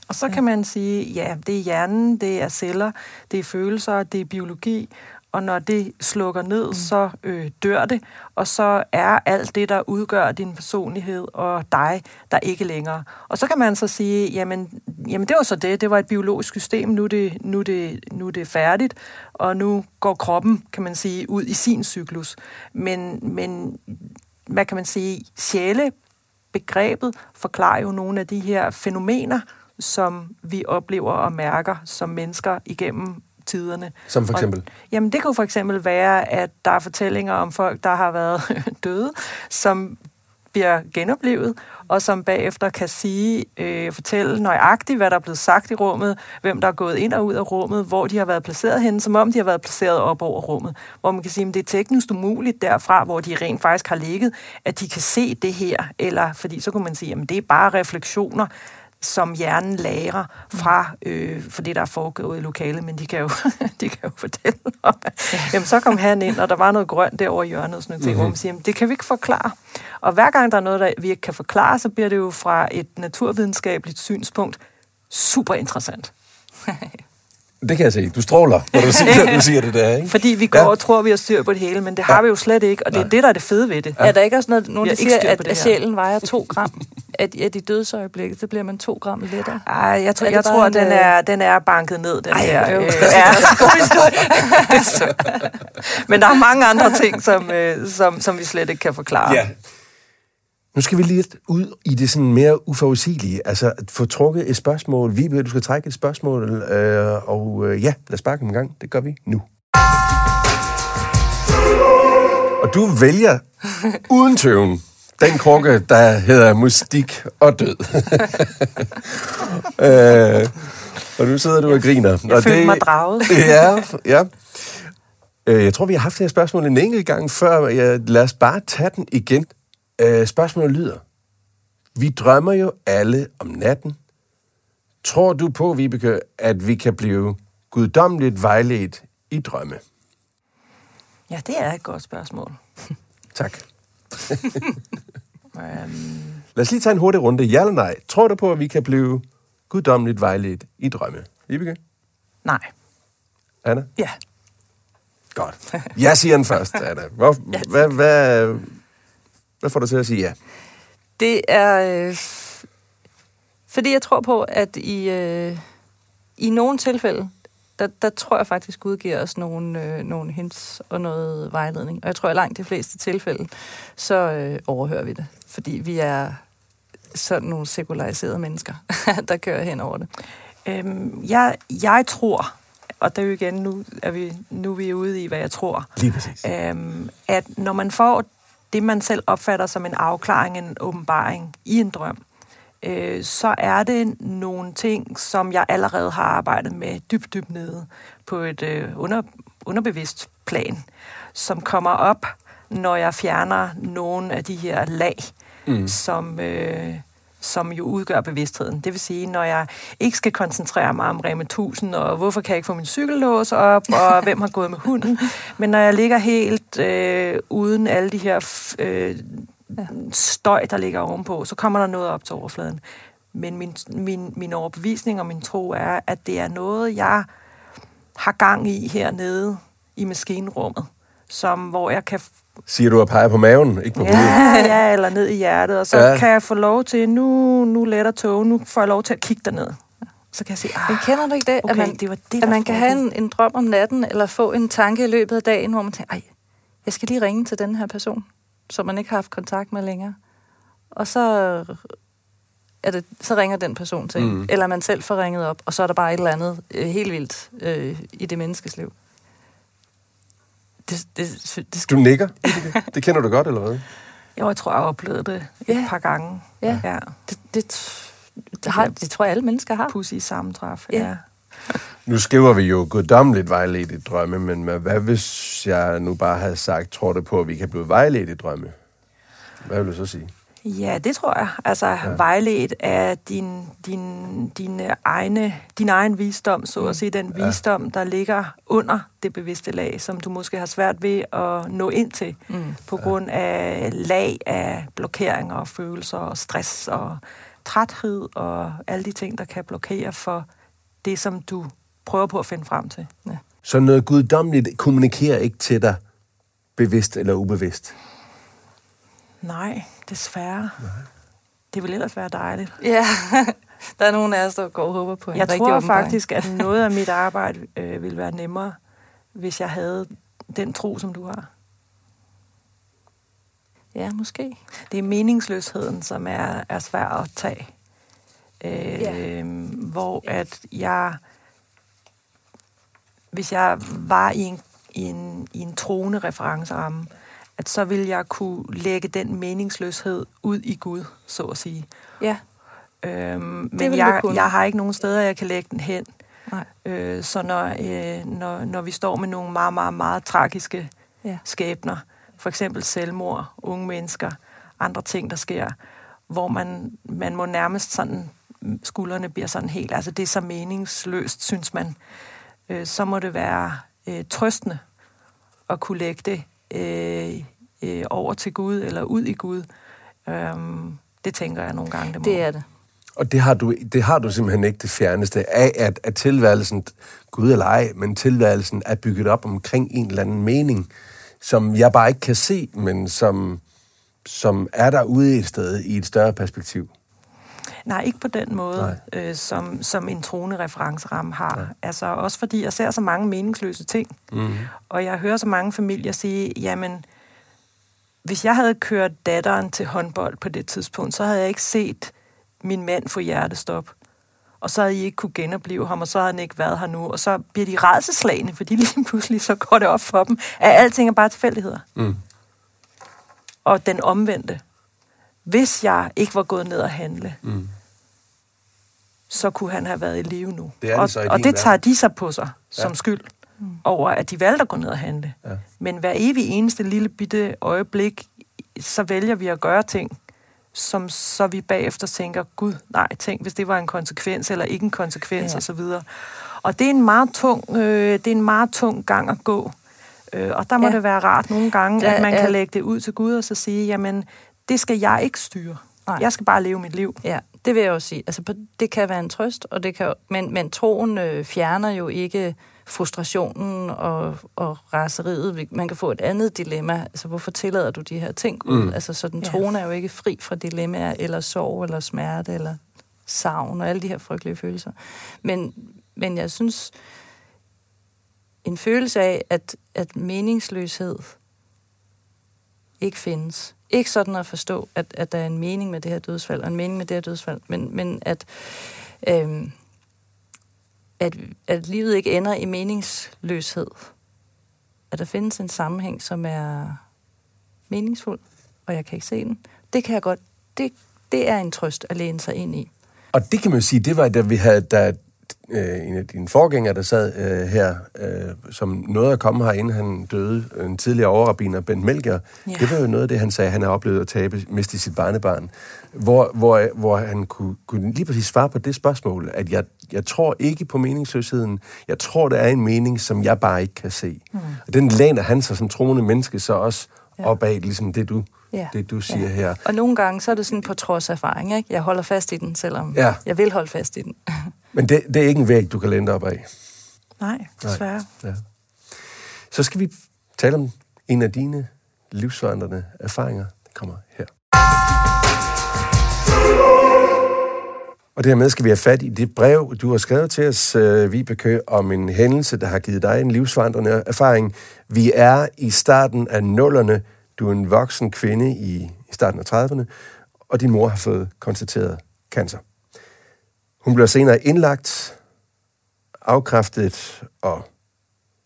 Og så kan man sige, ja, det er hjernen, det er celler, det er følelser, det er biologi... Og når det slukker ned, mm. så øh, dør det, og så er alt det, der udgør din personlighed og dig, der ikke længere. Og så kan man så sige, jamen, jamen det var så det, det var et biologisk system, nu er det, nu er det, nu er det færdigt, og nu går kroppen, kan man sige, ud i sin cyklus. Men, men hvad kan man sige, sjælebegrebet forklarer jo nogle af de her fænomener, som vi oplever og mærker som mennesker igennem tiderne. Som for eksempel? Og, jamen, det kunne for eksempel være, at der er fortællinger om folk, der har været døde, som bliver genoplevet, og som bagefter kan sige, øh, fortælle nøjagtigt, hvad der er blevet sagt i rummet, hvem der er gået ind og ud af rummet, hvor de har været placeret henne, som om de har været placeret op over rummet. Hvor man kan sige, at det er teknisk umuligt derfra, hvor de rent faktisk har ligget, at de kan se det her, eller fordi så kunne man sige, at det er bare refleksioner, som hjernen lagrer fra øh, for det, der er foregået i lokalet, men de kan jo, de kan jo fortælle om, jamen så kom han ind, og der var noget grønt derovre i hjørnet, og sådan noget ting, hvor man siger, jamen det kan vi ikke forklare. Og hver gang der er noget, der vi ikke kan forklare, så bliver det jo fra et naturvidenskabeligt synspunkt super interessant. Det kan jeg se. Du stråler, når du siger, du siger det der, ikke? Fordi vi går ja. og tror, vi har styr på det hele, men det har ja. vi jo slet ikke, og det er det, der er det fede ved det. Ja. Er der ikke også noget, nogen, der siger, at, at sjælen vejer to gram? At i dødsøjeblikket, så bliver man to gram lettere? Ej, jeg tror, jeg tror en, den, er, den er banket ned, den ej, her. Øh, ja. Men der er mange andre ting, som, øh, som, som vi slet ikke kan forklare. Ja. Nu skal vi lige ud i det sådan mere uforudsigelige. Altså, at få trukket et spørgsmål. Vibeke, du skal trække et spørgsmål. Øh, og øh, ja, lad os sparke en gang. Det gør vi nu. Og du vælger uden tøven den krukke, der hedder mystik og død. øh, og nu sidder du og griner. Jeg og følte det, mig draget. ja, ja. Øh, jeg tror, vi har haft det her spørgsmål en enkelt gang før. Ja, lad os bare tage den igen. Spørgsmålet lyder, vi drømmer jo alle om natten. Tror du på, Vibeke, at vi kan blive guddommeligt vejledt i drømme? Ja, det er et godt spørgsmål. Tak. Lad os lige tage en hurtig runde. Ja eller nej? Tror du på, at vi kan blive guddommeligt vejledt i drømme? Vibeke? Nej. Anna? Ja. Godt. Jeg siger den først, Anna. Hvor, hvad... hvad Hvad får du til at sige ja? Det er... Øh, fordi jeg tror på, at i, øh, i nogle tilfælde, der, der tror jeg faktisk, Gud giver os nogle, øh, nogle hints og noget vejledning. Og jeg tror, at langt de fleste tilfælde, så øh, overhører vi det. Fordi vi er sådan nogle sekulariserede mennesker, der kører hen over det. Øhm, jeg, jeg tror... Og det er jo igen, nu er vi, nu er vi ude i, hvad jeg tror. Lige præcis. Øhm, at når man får... det, man selv opfatter som en afklaring, en åbenbaring i en drøm, øh, så er det nogle ting, som jeg allerede har arbejdet med dybt, dybt nede på et øh, under, underbevidst plan, som kommer op, når jeg fjerner nogle af de her lag, mm. som... Øh, som jo udgør bevidstheden. Det vil sige, når jeg ikke skal koncentrere mig om Rema tusind, og hvorfor kan jeg ikke få min cykellås op, og hvem har gået med hunden. Men når jeg ligger helt øh, uden alle de her øh, støj, der ligger ovenpå, så kommer der noget op til overfladen. Men min, min, min overbevisning og min tro er, at det er noget, jeg har gang i hernede i maskinrummet, som, hvor jeg kan... Siger du at pege på maven, ikke på hovedet? Ja, ja, eller ned i hjertet, og så ja. kan jeg få lov til, nu, nu letter tågen, nu får jeg lov til at kigge derned. Så kan jeg sige, ah, kender du ikke det, okay, at man, det var det, at man kan have en, en drøm om natten, eller få en tanke i løbet af dagen, hvor man tænker, ej, jeg skal lige ringe til den her person, som man ikke har haft kontakt med længere. Og så, er det, så ringer den person til, mm. eller man selv får ringet op, og så er der bare et eller andet øh, helt vildt øh, i det menneskes liv. Det, det, det skal... Du nikker? Det kender du godt, eller hvad? Jo, jeg tror, jeg har oplevet det et yeah. par gange. Yeah. Ja. Det, det, det, har, det tror jeg, alle mennesker har. Pudsige i sammentræf, yeah. ja. Nu skriver vi jo guddommeligt vejledt i drømme, men hvad hvis jeg nu bare havde sagt, tror du på, at vi kan blive vejledt i drømme? Hvad vil du så sige? Ja, det tror jeg. Altså, ja. vejledt af din, din, din, egne, din egen visdom, så at sige, den ja. visdom, der ligger under det bevidste lag, som du måske har svært ved at nå ind til, mm. på grund af lag af blokeringer og følelser og stress og træthed og alle de ting, der kan blokere for det, som du prøver på at finde frem til. Ja. Så noget guddommeligt kommunikerer ikke til dig, bevidst eller ubevidst? Nej, desværre. Nej. Det ville ellers være dejligt. Ja, der er nogen af os, der går og håber på en jeg rigtig åbenbaring. Jeg tror faktisk, at noget af mit arbejde øh, ville være nemmere, hvis jeg havde den tro, som du har. Ja, måske. Det er meningsløsheden, som er, er svær at tage. Øh, ja. Hvor at jeg hvis jeg var i en, i en, i en troende referenceramme, at så ville jeg kunne lægge den meningsløshed ud i Gud, så at sige. Ja. Øhm, men jeg, jeg har ikke nogen steder, jeg kan lægge den hen. Nej. Øh, så når, øh, når, når vi står med nogle meget, meget, meget tragiske ja. skæbner, for eksempel selvmord, unge mennesker, andre ting, der sker, hvor man, man må nærmest sådan, skuldrene bliver sådan helt, altså det er så meningsløst, synes man, øh, så må det være øh, trøstende at kunne lægge det øh, øh, over til Gud, eller ud i Gud. Øh, det tænker jeg nogle gange. Det, det er det. Og det har, du, det har du simpelthen ikke det fjerneste af, at, at tilværelsen, Gud eller ej, men tilværelsen er bygget op omkring en eller anden mening, som jeg bare ikke kan se, men som, som er derude et sted i et større perspektiv. Nej, ikke på den måde, øh, som, som en troende referenceramme har. Nej. Altså også fordi jeg ser så mange meningsløse ting, mm-hmm. og jeg hører så mange familier sige, jamen, hvis jeg havde kørt datteren til håndbold på det tidspunkt, så havde jeg ikke set min mand få hjertestop, og så havde I ikke kunne genopleve ham, og så havde han ikke været her nu, og så bliver de rædselslagende, fordi lige pludselig så går det op for dem, at alting er bare tilfældigheder. Mm. Og den omvendte. Hvis jeg ikke var gået ned og handle, mm. så kunne han have været i live nu. Det og, det og det tager de sig på sig ja. som skyld mm. over, at de valgte at gå ned og handle. Ja. Men hver evig eneste lille bitte øjeblik, så vælger vi at gøre ting, som så vi bagefter tænker, Gud, nej, tænk, hvis det var en konsekvens, eller ikke en konsekvens, ja. og så videre. Og det er en meget tung, øh, det er en meget tung gang at gå. Øh, og der må ja. det være rart nogle gange, ja, at man ja. kan lægge det ud til Gud, og så sige, jamen, det skal jeg ikke styre. Nej. Jeg skal bare leve mit liv. Ja, det vil jeg også sige. Altså, det kan være en trøst, og det kan, men, men troen øh, fjerner jo ikke frustrationen og, og raseriet. Man kan få et andet dilemma. Altså, hvorfor tillader du de her ting? Mm. Altså, så den troen er jo ikke fri fra dilemmaer, eller sorg, eller smerte, eller savn, og alle de her frygtelige følelser. Men, men jeg synes, en følelse af, at, at meningsløshed ikke findes. Ikke sådan at forstå, at, at der er en mening med det her dødsfald, og en mening med det her dødsfald, men, men at... Øhm, At, at livet ikke ender i meningsløshed. At der findes en sammenhæng, som er meningsfuld, og jeg kan ikke se den. Det kan jeg godt. Det, det er en trøst at læne sig ind i. Og det kan man jo sige, det var, da vi havde da, øh, en af dine forgængere, der sad øh, her, øh, som nåede at komme herinde, han døde, en tidligere overrabbiner, Bent Melger. Ja. Det var jo noget af det, han sagde, han har oplevet at tabe, miste sit barnebarn. Hvor, hvor, hvor han kunne, kunne lige præcis svare på det spørgsmål, at jeg, jeg tror ikke på meningsløsheden. Jeg tror, der er en mening, som jeg bare ikke kan se. Mm. Og den læner han sig som troende menneske så også ja. op ad, ligesom det du, ja. det, du siger ja. her. Og nogle gange, så er det sådan på trods af erfaring, ikke? Jeg holder fast i den, selvom ja. jeg vil holde fast i den. Men det, det er ikke en væg, du kan læne dig op ad. Nej, desværre. Nej. Ja. Så skal vi tale om en af dine livsforandrende erfaringer. Det kommer her. Og dermed skal vi have fat i det brev, du har skrevet til os, Vibeke, om en hændelse, der har givet dig en livsforandrende erfaring. Vi er i starten af nullerne. Du er en voksen kvinde i starten af trediverne, og din mor har fået konstateret cancer. Hun bliver senere indlagt, afkræftet og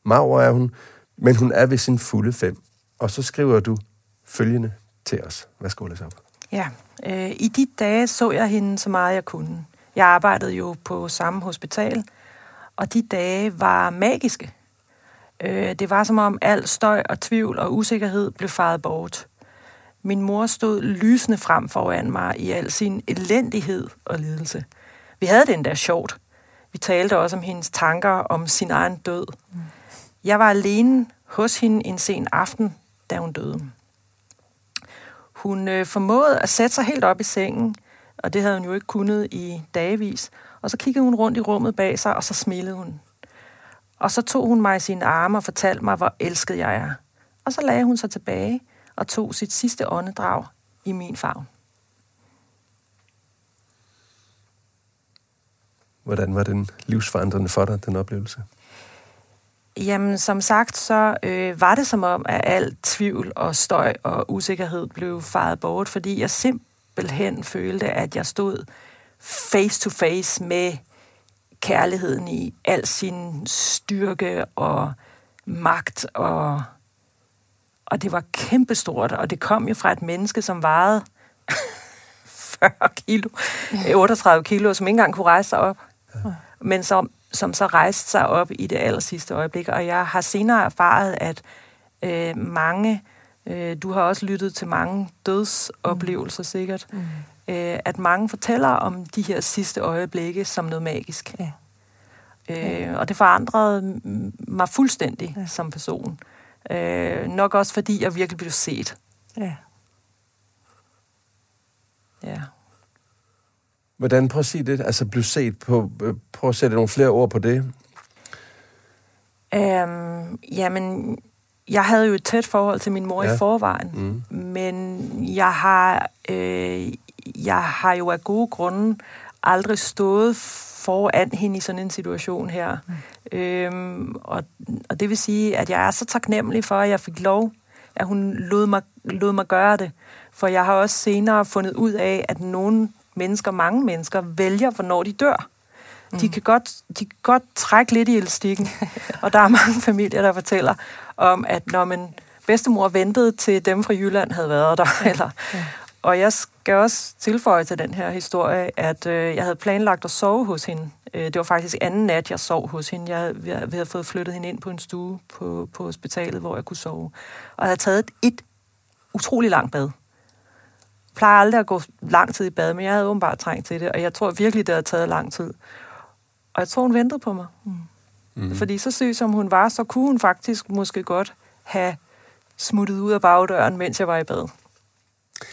mager er hun, men hun er ved sin fulde fem. Og så skriver du følgende til os. Værsgo, læs op. Ja, øh, i de dage så jeg hende så meget jeg kunne. Jeg arbejdede jo på samme hospital, og de dage var magiske. Øh, det var som om al støj og tvivl og usikkerhed blev fejet bort. Min mor stod lysende frem foran mig i al sin elendighed og lidelse. Vi havde det endda sjovt. Vi talte også om hendes tanker om sin egen død. Jeg var alene hos hende en sen aften, da hun døde. Hun øh, formåede at sætte sig helt op i sengen, og det havde hun jo ikke kunnet i dagevis. Og så kiggede hun rundt i rummet bag sig, og så smilede hun. Og så tog hun mig i sine arme og fortalte mig, hvor elsket jeg er. Og så lagde hun sig tilbage og tog sit sidste åndedrag i min favn. Hvordan var den livsforandrende for dig, den oplevelse? Jamen, som sagt, så øh, var det som om, at al tvivl og støj og usikkerhed blev fejet bort, fordi jeg simpelthen følte, at jeg stod face to face med kærligheden i al sin styrke og magt, og, og det var kæmpestort, og det kom jo fra et menneske, som vejede fyrre kilo, otteogtredive kilo, som ikke engang kunne rejse sig op, ja. men som, som så rejste sig op i det aller sidste øjeblik. Og jeg har senere erfaret, at øh, mange, øh, du har også lyttet til mange dødsoplevelser mm. sikkert, mm. øh, at mange fortæller om de her sidste øjeblikke som noget magisk. Ja. Øh, og det forandrede mig fuldstændig ja. som person. Øh, nok også fordi jeg virkelig blev set. Ja. Ja. Hvordan, prøv at sige det, altså blev set på, prøv at sætte nogle flere ord på det. Øhm, jamen, jeg havde jo et tæt forhold til min mor ja. i forvejen, mm. men jeg har, øh, jeg har jo af gode grunde aldrig stået foran hende i sådan en situation her. Mm. Øhm, og, og det vil sige, at jeg er så taknemmelig for, at jeg fik lov, at hun lod mig, lod mig gøre det. For jeg har også senere fundet ud af, at nogle mennesker, mange mennesker, vælger, hvornår de dør. Mm. De kan godt, de kan godt trække lidt i elastikken. Og der er mange familier, der fortæller om, at når man bedstemor ventede til dem fra Jylland havde været der. Eller. Ja. Og jeg skal også tilføje til den her historie, at øh, jeg havde planlagt at sove hos hende. Øh, det var faktisk anden nat, jeg sov hos hende. Jeg havde, jeg havde fået flyttet hende ind på en stue på, på hospitalet, hvor jeg kunne sove. Og havde taget et, et utrolig langt bad. Jeg plejer aldrig at gå lang tid i bad, men jeg havde åbenbart trængt til det, og jeg tror virkelig, det havde taget lang tid. Og jeg tror, hun ventede på mig. Mm. Mm. Fordi så syg som hun var, så kunne hun faktisk måske godt have smuttet ud af bagdøren, mens jeg var i bad.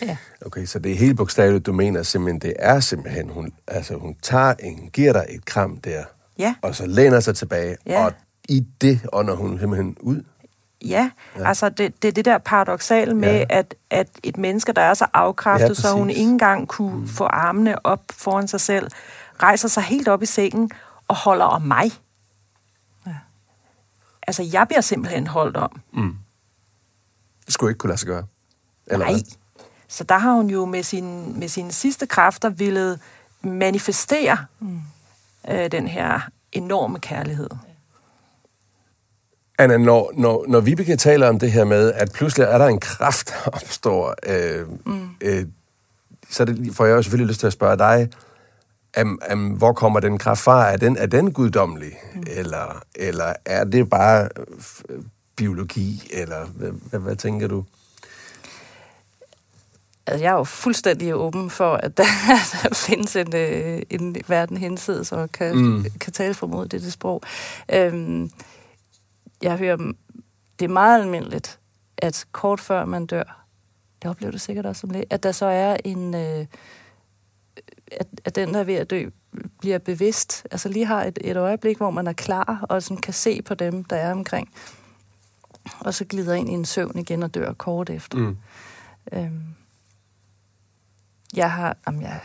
Ja. Okay, så det er helt bogstaveligt, du mener simpelthen, det er simpelthen, hun, altså hun tager en, giver dig et kram der, ja. og så læner sig tilbage, ja. og i det ånder hun simpelthen ud. Ja, ja, altså det, det er det der paradoksale med, ja. at, at et menneske, der er så afkræftet, ja, så hun ikke engang kunne mm. få armene op foran sig selv, rejser sig helt op i sengen og holder om mig. Ja. Altså, jeg bliver simpelthen holdt om. Mm. Det skulle ikke kunne lade sig gøre. Eller nej. Hvad? Så der har hun jo med, sin, med sine sidste kræfter ville manifestere mm. øh, den her enorme kærlighed. Anna, når, når, når Vibeke taler om det her med, at pludselig er der en kraft, der opstår, øh, mm. øh, så det, får jeg jo selvfølgelig lyst til at spørge dig, am, am, hvor kommer den kraft fra? Er den, er den guddommelig? Mm. Eller, eller er det bare f- biologi? Eller hvad, hvad, hvad tænker du? Altså, jeg er jo fuldstændig åben for, at der, der findes en, en verden hensides, og kan, mm. kan tale formod det, det sprog. Øhm, Jeg hører, det er meget almindeligt, at kort før man dør, det oplever du sikkert også som læge, at der så er en, øh, at, at den, der er ved at dø, bliver bevidst. Altså lige har et, et øjeblik, hvor man er klar, og sådan kan se på dem, der er omkring. Og så glider ind i en søvn igen og dør kort efter. Mm. Øhm, jeg har, jamen jeg,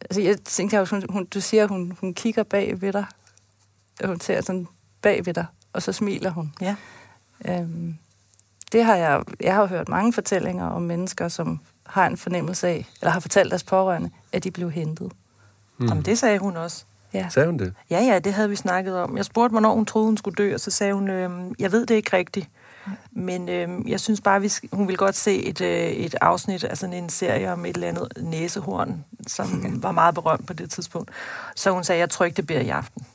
altså jeg tænker, hun, hun, du siger, hun, hun kigger bag ved dig. Hun ser sådan bag ved dig. Og så smiler hun. Ja. Øhm, det har jeg, jeg har hørt mange fortællinger om mennesker, som har en fornemmelse af, eller har fortalt deres pårørende, at de blev hentet. Mm. Jamen, det sagde hun også. Ja. Sagde hun det? Ja, ja, det havde vi snakket om. Jeg spurgte, hvornår hun troede, hun skulle dø, og så sagde hun, øhm, jeg ved det ikke rigtigt, ja. men øhm, jeg synes bare, vi sk- hun ville godt se et, øh, et afsnit af sådan en serie om et eller andet næsehorn, som ja. var meget berømt på det tidspunkt. Så hun sagde, jeg tror ikke, det bliver i aften.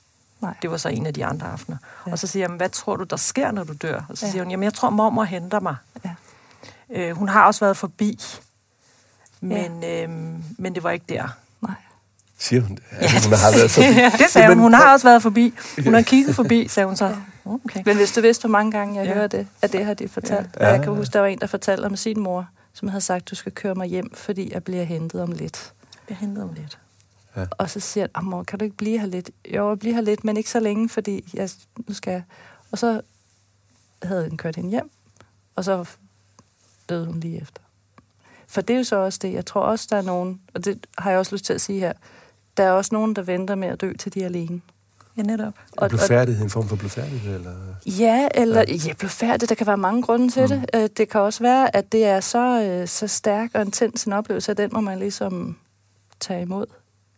Nej. Det var så en af de andre aftener. Ja. Og så siger jeg, hvad tror du, der sker, når du dør? Og så ja. siger hun, jamen jeg tror, mormor henter mig. Ja. Øh, hun har også været forbi, men, ja. øh, men det var ikke der. Nej. Siger hun det? Altså, ja, hun har været forbi. Det sagde hun. Hun har også været forbi. Hun har kigget forbi, sagde hun så. Okay. Men hvis du vidste, hvor mange gange jeg ja. hører det, at det har de fortalt. Ja. Ja. Jeg kan huske, der var en, der fortalte om sin mor, som havde sagt, du skal køre mig hjem, fordi jeg bliver hentet om lidt. Jeg bliver hentet om lidt. Ja. Og så siger han, mor, kan du ikke blive her lidt? Jo, jeg bliver her lidt, men ikke så længe, fordi jeg nu skal jeg. Og så havde han kørt hende hjem, og så døde hun lige efter. For det er jo så også det, jeg tror også, der er nogen, og det har jeg også lyst til at sige her, der er også nogen, der venter med at dø, til de er alene. Ja, netop. Og blufærdighed, en form for blufærdighed, eller? Ja, eller, ja, ja blufærdighed, der kan være mange grunde til mm. det. Det kan også være, at det er så, så stærk og intens en oplevelse, at den må man ligesom tage imod.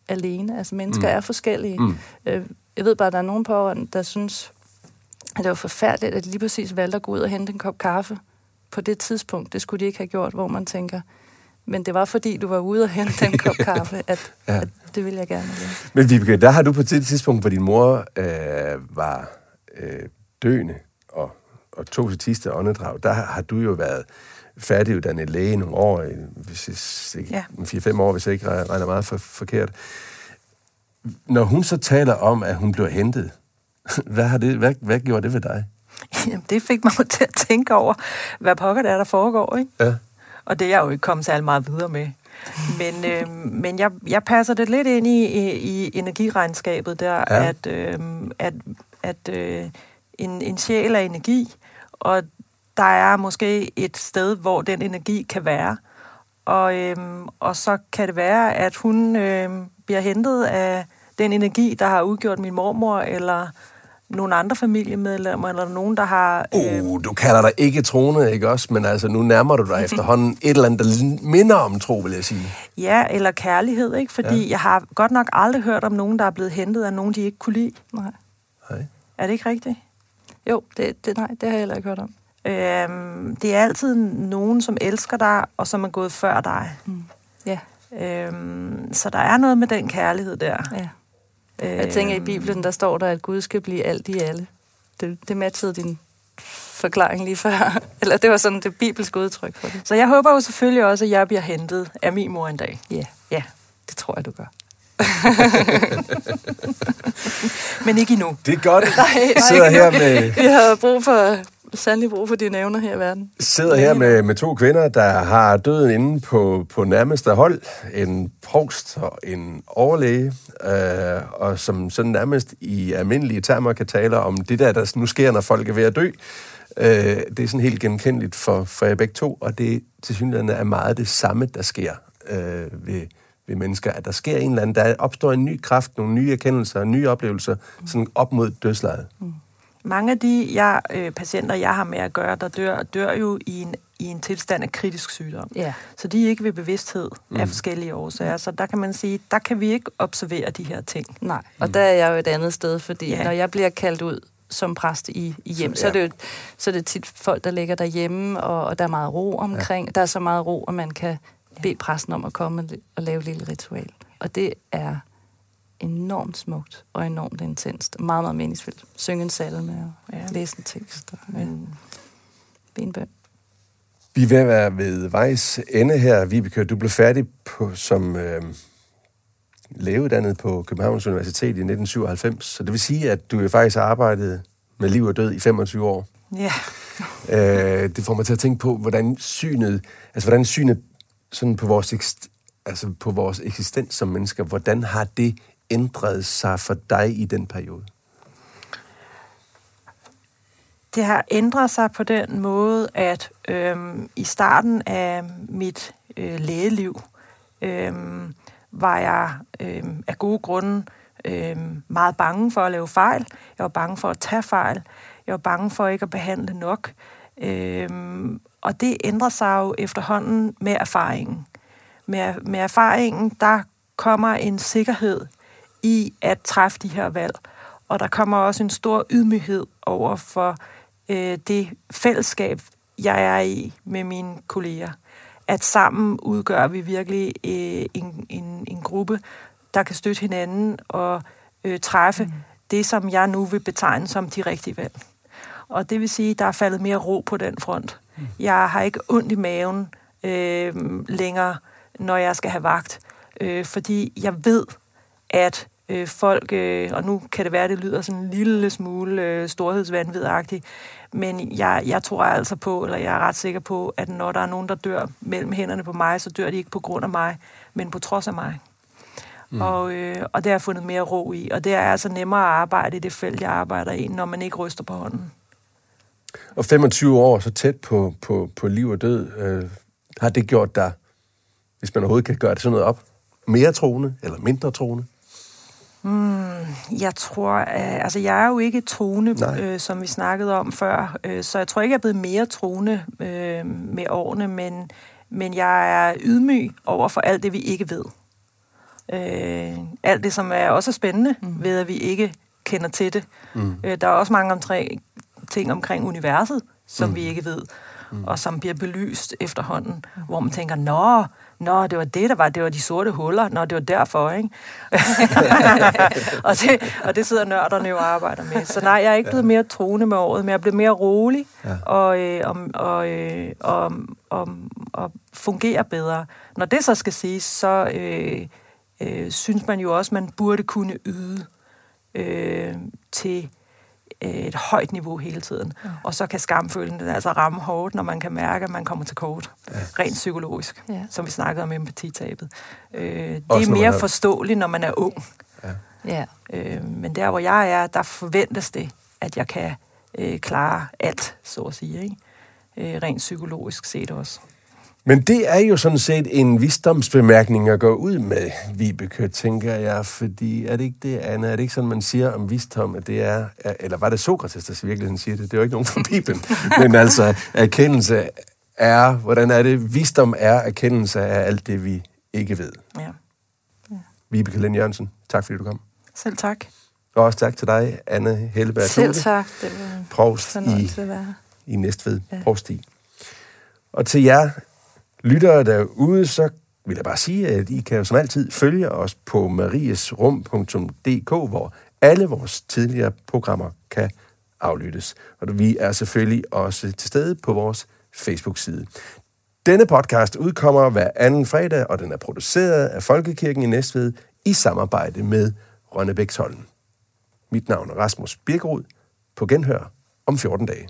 Alene. Altså, mennesker mm. er forskellige. Mm. Øh, Jeg ved bare, at der er nogen pårørende, der synes, at det var forfærdeligt, at lige præcis valgte at gå ud og hente en kop kaffe på det tidspunkt. Det skulle de ikke have gjort, hvor man tænker... Men det var, fordi du var ude og hente den kop kaffe, at, ja. at det ville jeg gerne. Men Vibeke, der har du på et tidspunkt, hvor din mor øh, var øh, døende og, og tog sit sidste åndedrag, der har du jo været færdiguddannet læge nogle år, hvis ikke, ja. fire fem år, hvis jeg ikke regner meget for, forkert. Når hun så taler om, at hun blev hentet, hvad, har det, hvad, hvad gjorde det ved dig? Jamen, det fik mig til at tænke over, hvad pokker det er, der foregår, ikke? Ja. Og det er jeg jo ikke kommet særlig meget videre med. Men, øh, men jeg, jeg passer det lidt ind i, i, i energiregnskabet der, ja. at, øh, at, at øh, en, en sjæl er energi, og der er måske et sted, hvor den energi kan være. Og, øh, og så kan det være, at hun øh, bliver hentet af den energi, der har udgjort min mormor, eller... nogle andre familiemedlemmer, eller nogen, der har... Øh... Uh, du kalder dig ikke troende, ikke også? Men altså, nu nærmer du dig efterhånden et eller andet, der minder om tro, vil jeg sige. Ja, eller kærlighed, ikke? Fordi ja. jeg har godt nok aldrig hørt om nogen, der er blevet hentet af nogen, de ikke kunne lide. Nej. Nej. Er det ikke rigtigt? Jo, det, det, nej, det har jeg heller ikke hørt om. Øhm, det er altid nogen, som elsker dig, og som er gået før dig. Mm. Ja. Øhm, så der er noget med den kærlighed der. Ja. Jeg tænker, i Bibelen, der står der, at Gud skal blive alt i alle. Det, det matchede din forklaring lige før. Eller det var sådan det bibelske udtryk for det. Så jeg håber jo selvfølgelig også, at jeg bliver hentet af min mor en dag. Ja, yeah. yeah. Det tror jeg, du gør. Men ikke endnu. Det er godt. Jeg sidder her med... Vi har brug for, sandelig brug for dine evner her i verden. Jeg sidder her med, med to kvinder, der har døden inde på, på nærmeste hold. En provst og en overlæge, øh, og som sådan nærmest i almindelige termer kan tale om det der, der nu sker, når folk er ved at dø. Øh, det er sådan helt genkendeligt for, for jer begge to, og det tilsyneladende er meget det samme, der sker øh, ved ved mennesker, at der sker en eller anden, der opstår en ny kraft, nogle nye erkendelser, nye oplevelser, sådan op mod dødslejet. Mm. Mange af de jeg, øh, patienter, jeg har med at gøre, der dør, dør jo i en, i en tilstand af kritisk sygdom. Yeah. Så de er ikke ved bevidsthed mm. af forskellige årsager. Så der kan man sige, der kan vi ikke observere de her ting. Nej, og mm. der er jeg jo et andet sted, fordi yeah. når jeg bliver kaldt ud som præst i, i hjem, så, så, er det jo, så er det tit folk, der ligger derhjemme, og, og der er meget ro omkring. Ja. Der er så meget ro, at man kan bed præsten om at komme og lave et lille ritual. Og det er enormt smukt og enormt intenst. Meget, meget meningsfuldt. Synge en salme og ja. læse en tekst og mm. benbøn. Vi er ved at være ved vejs ende her. Vibeke, du blev færdig på, som øh, lægeuddannet på Københavns Universitet i nitten syvoghalvfems. Så det vil sige, at du jo faktisk har arbejdet med liv og død i femogtyve år. Ja. øh, det får mig til at tænke på, hvordan synet, altså hvordan synet sådan på vores, altså på vores eksistens som mennesker, hvordan har det ændret sig for dig i den periode? Det har ændret sig på den måde, at øhm, i starten af mit øh, lægeliv, øhm, var jeg øhm, af gode grunde øhm, meget bange for at lave fejl. Jeg var bange for at tage fejl. Jeg var bange for ikke at behandle nok. Øhm, Og det ændrer sig jo efterhånden med erfaringen. Med, med erfaringen, der kommer en sikkerhed i at træffe de her valg. Og der kommer også en stor ydmyghed over for øh, det fællesskab, jeg er i med mine kolleger. At sammen udgør vi virkelig øh, en, en, en gruppe, der kan støtte hinanden og øh, træffe mm. det, som jeg nu vil betegne som de rigtige valg. Og det vil sige, at der er faldet mere ro på den front. Jeg har ikke ondt i maven øh, længere, når jeg skal have vagt. Øh, fordi jeg ved, at øh, folk... Øh, og nu kan det være, at det lyder sådan en lille smule øh, storhedsvanvidagtigt. Men jeg, jeg tror altså på, eller jeg er ret sikker på, at når der er nogen, der dør mellem hænderne på mig, så dør de ikke på grund af mig, men på trods af mig. Mm. Og, øh, og det har jeg fundet mere ro i. Og det er altså nemmere at arbejde i det felt, jeg arbejder i, når man ikke ryster på hånden. Og femogtyve år, så tæt på, på, på liv og død, øh, har det gjort dig, hvis man overhovedet kan gøre det sådan noget op, mere troende eller mindre troende? Mm, jeg tror, øh, altså jeg er jo ikke troende, øh, som vi snakkede om før, øh, så jeg tror ikke, jeg er blevet mere troende øh, med årene, men, men jeg er ydmyg over for alt det, vi ikke ved. Øh, alt det, som er også spændende mm. ved, at vi ikke kender til det. Mm. Øh, der er også mange om tre ting omkring universet, som mm. vi ikke ved, mm. og som bliver belyst efterhånden, hvor man tænker, nå, nå, det var det, der var, det var de sorte huller, nå, det var derfor, ikke? og, det, og det sidder nørderne jo og arbejder med. Så nej, jeg er ikke blevet mere troende med året, men jeg er blevet mere rolig, ja. og, øh, og, øh, og, og, og fungerer bedre. Når det så skal siges, så øh, øh, synes man jo også, man burde kunne yde øh, til et højt niveau hele tiden. Ja. Og så kan skamfølelsen altså ramme hårdt, når man kan mærke, at man kommer til kort. Ja. Rent psykologisk, ja. Som vi snakkede om empatitabet. Øh, det også er mere er... forståeligt, når man er ung. Ja. Ja. Øh, men der, hvor jeg er, der forventes det, at jeg kan øh, klare alt, så at sige. Ikke? Øh, rent psykologisk set også. Men det er jo sådan set en visdomsbemærkning at gå ud med, Vibeke, tænker jeg, fordi er det ikke det, Anna? Er det ikke sådan, man siger om visdom, at det er, eller var det Sokrates, der virkelig siger det? Det er jo ikke nogen fra Bibelen. Men altså, erkendelse er, hvordan er det? Visdom er erkendelse af alt det, vi ikke ved. Ja. Ja. Vibeke Lind Jørgensen, tak fordi du kom. Selv tak. Og også tak til dig, Anna Helleberg-Kluge. Selv tak. Det var en Provst i, i Næstved. Ja. Provsti. Og til jer lyttere derude, så vil jeg bare sige, at I kan jo som altid følge os på maries rum punktum d k, hvor alle vores tidligere programmer kan aflyttes. Og vi er selvfølgelig også til stede på vores Facebook-side. Denne podcast udkommer hver anden fredag, og den er produceret af Folkekirken i Næstved i samarbejde med Rønnebæksholm. Mit navn er Rasmus Birkerud. På genhør om fjorten dage.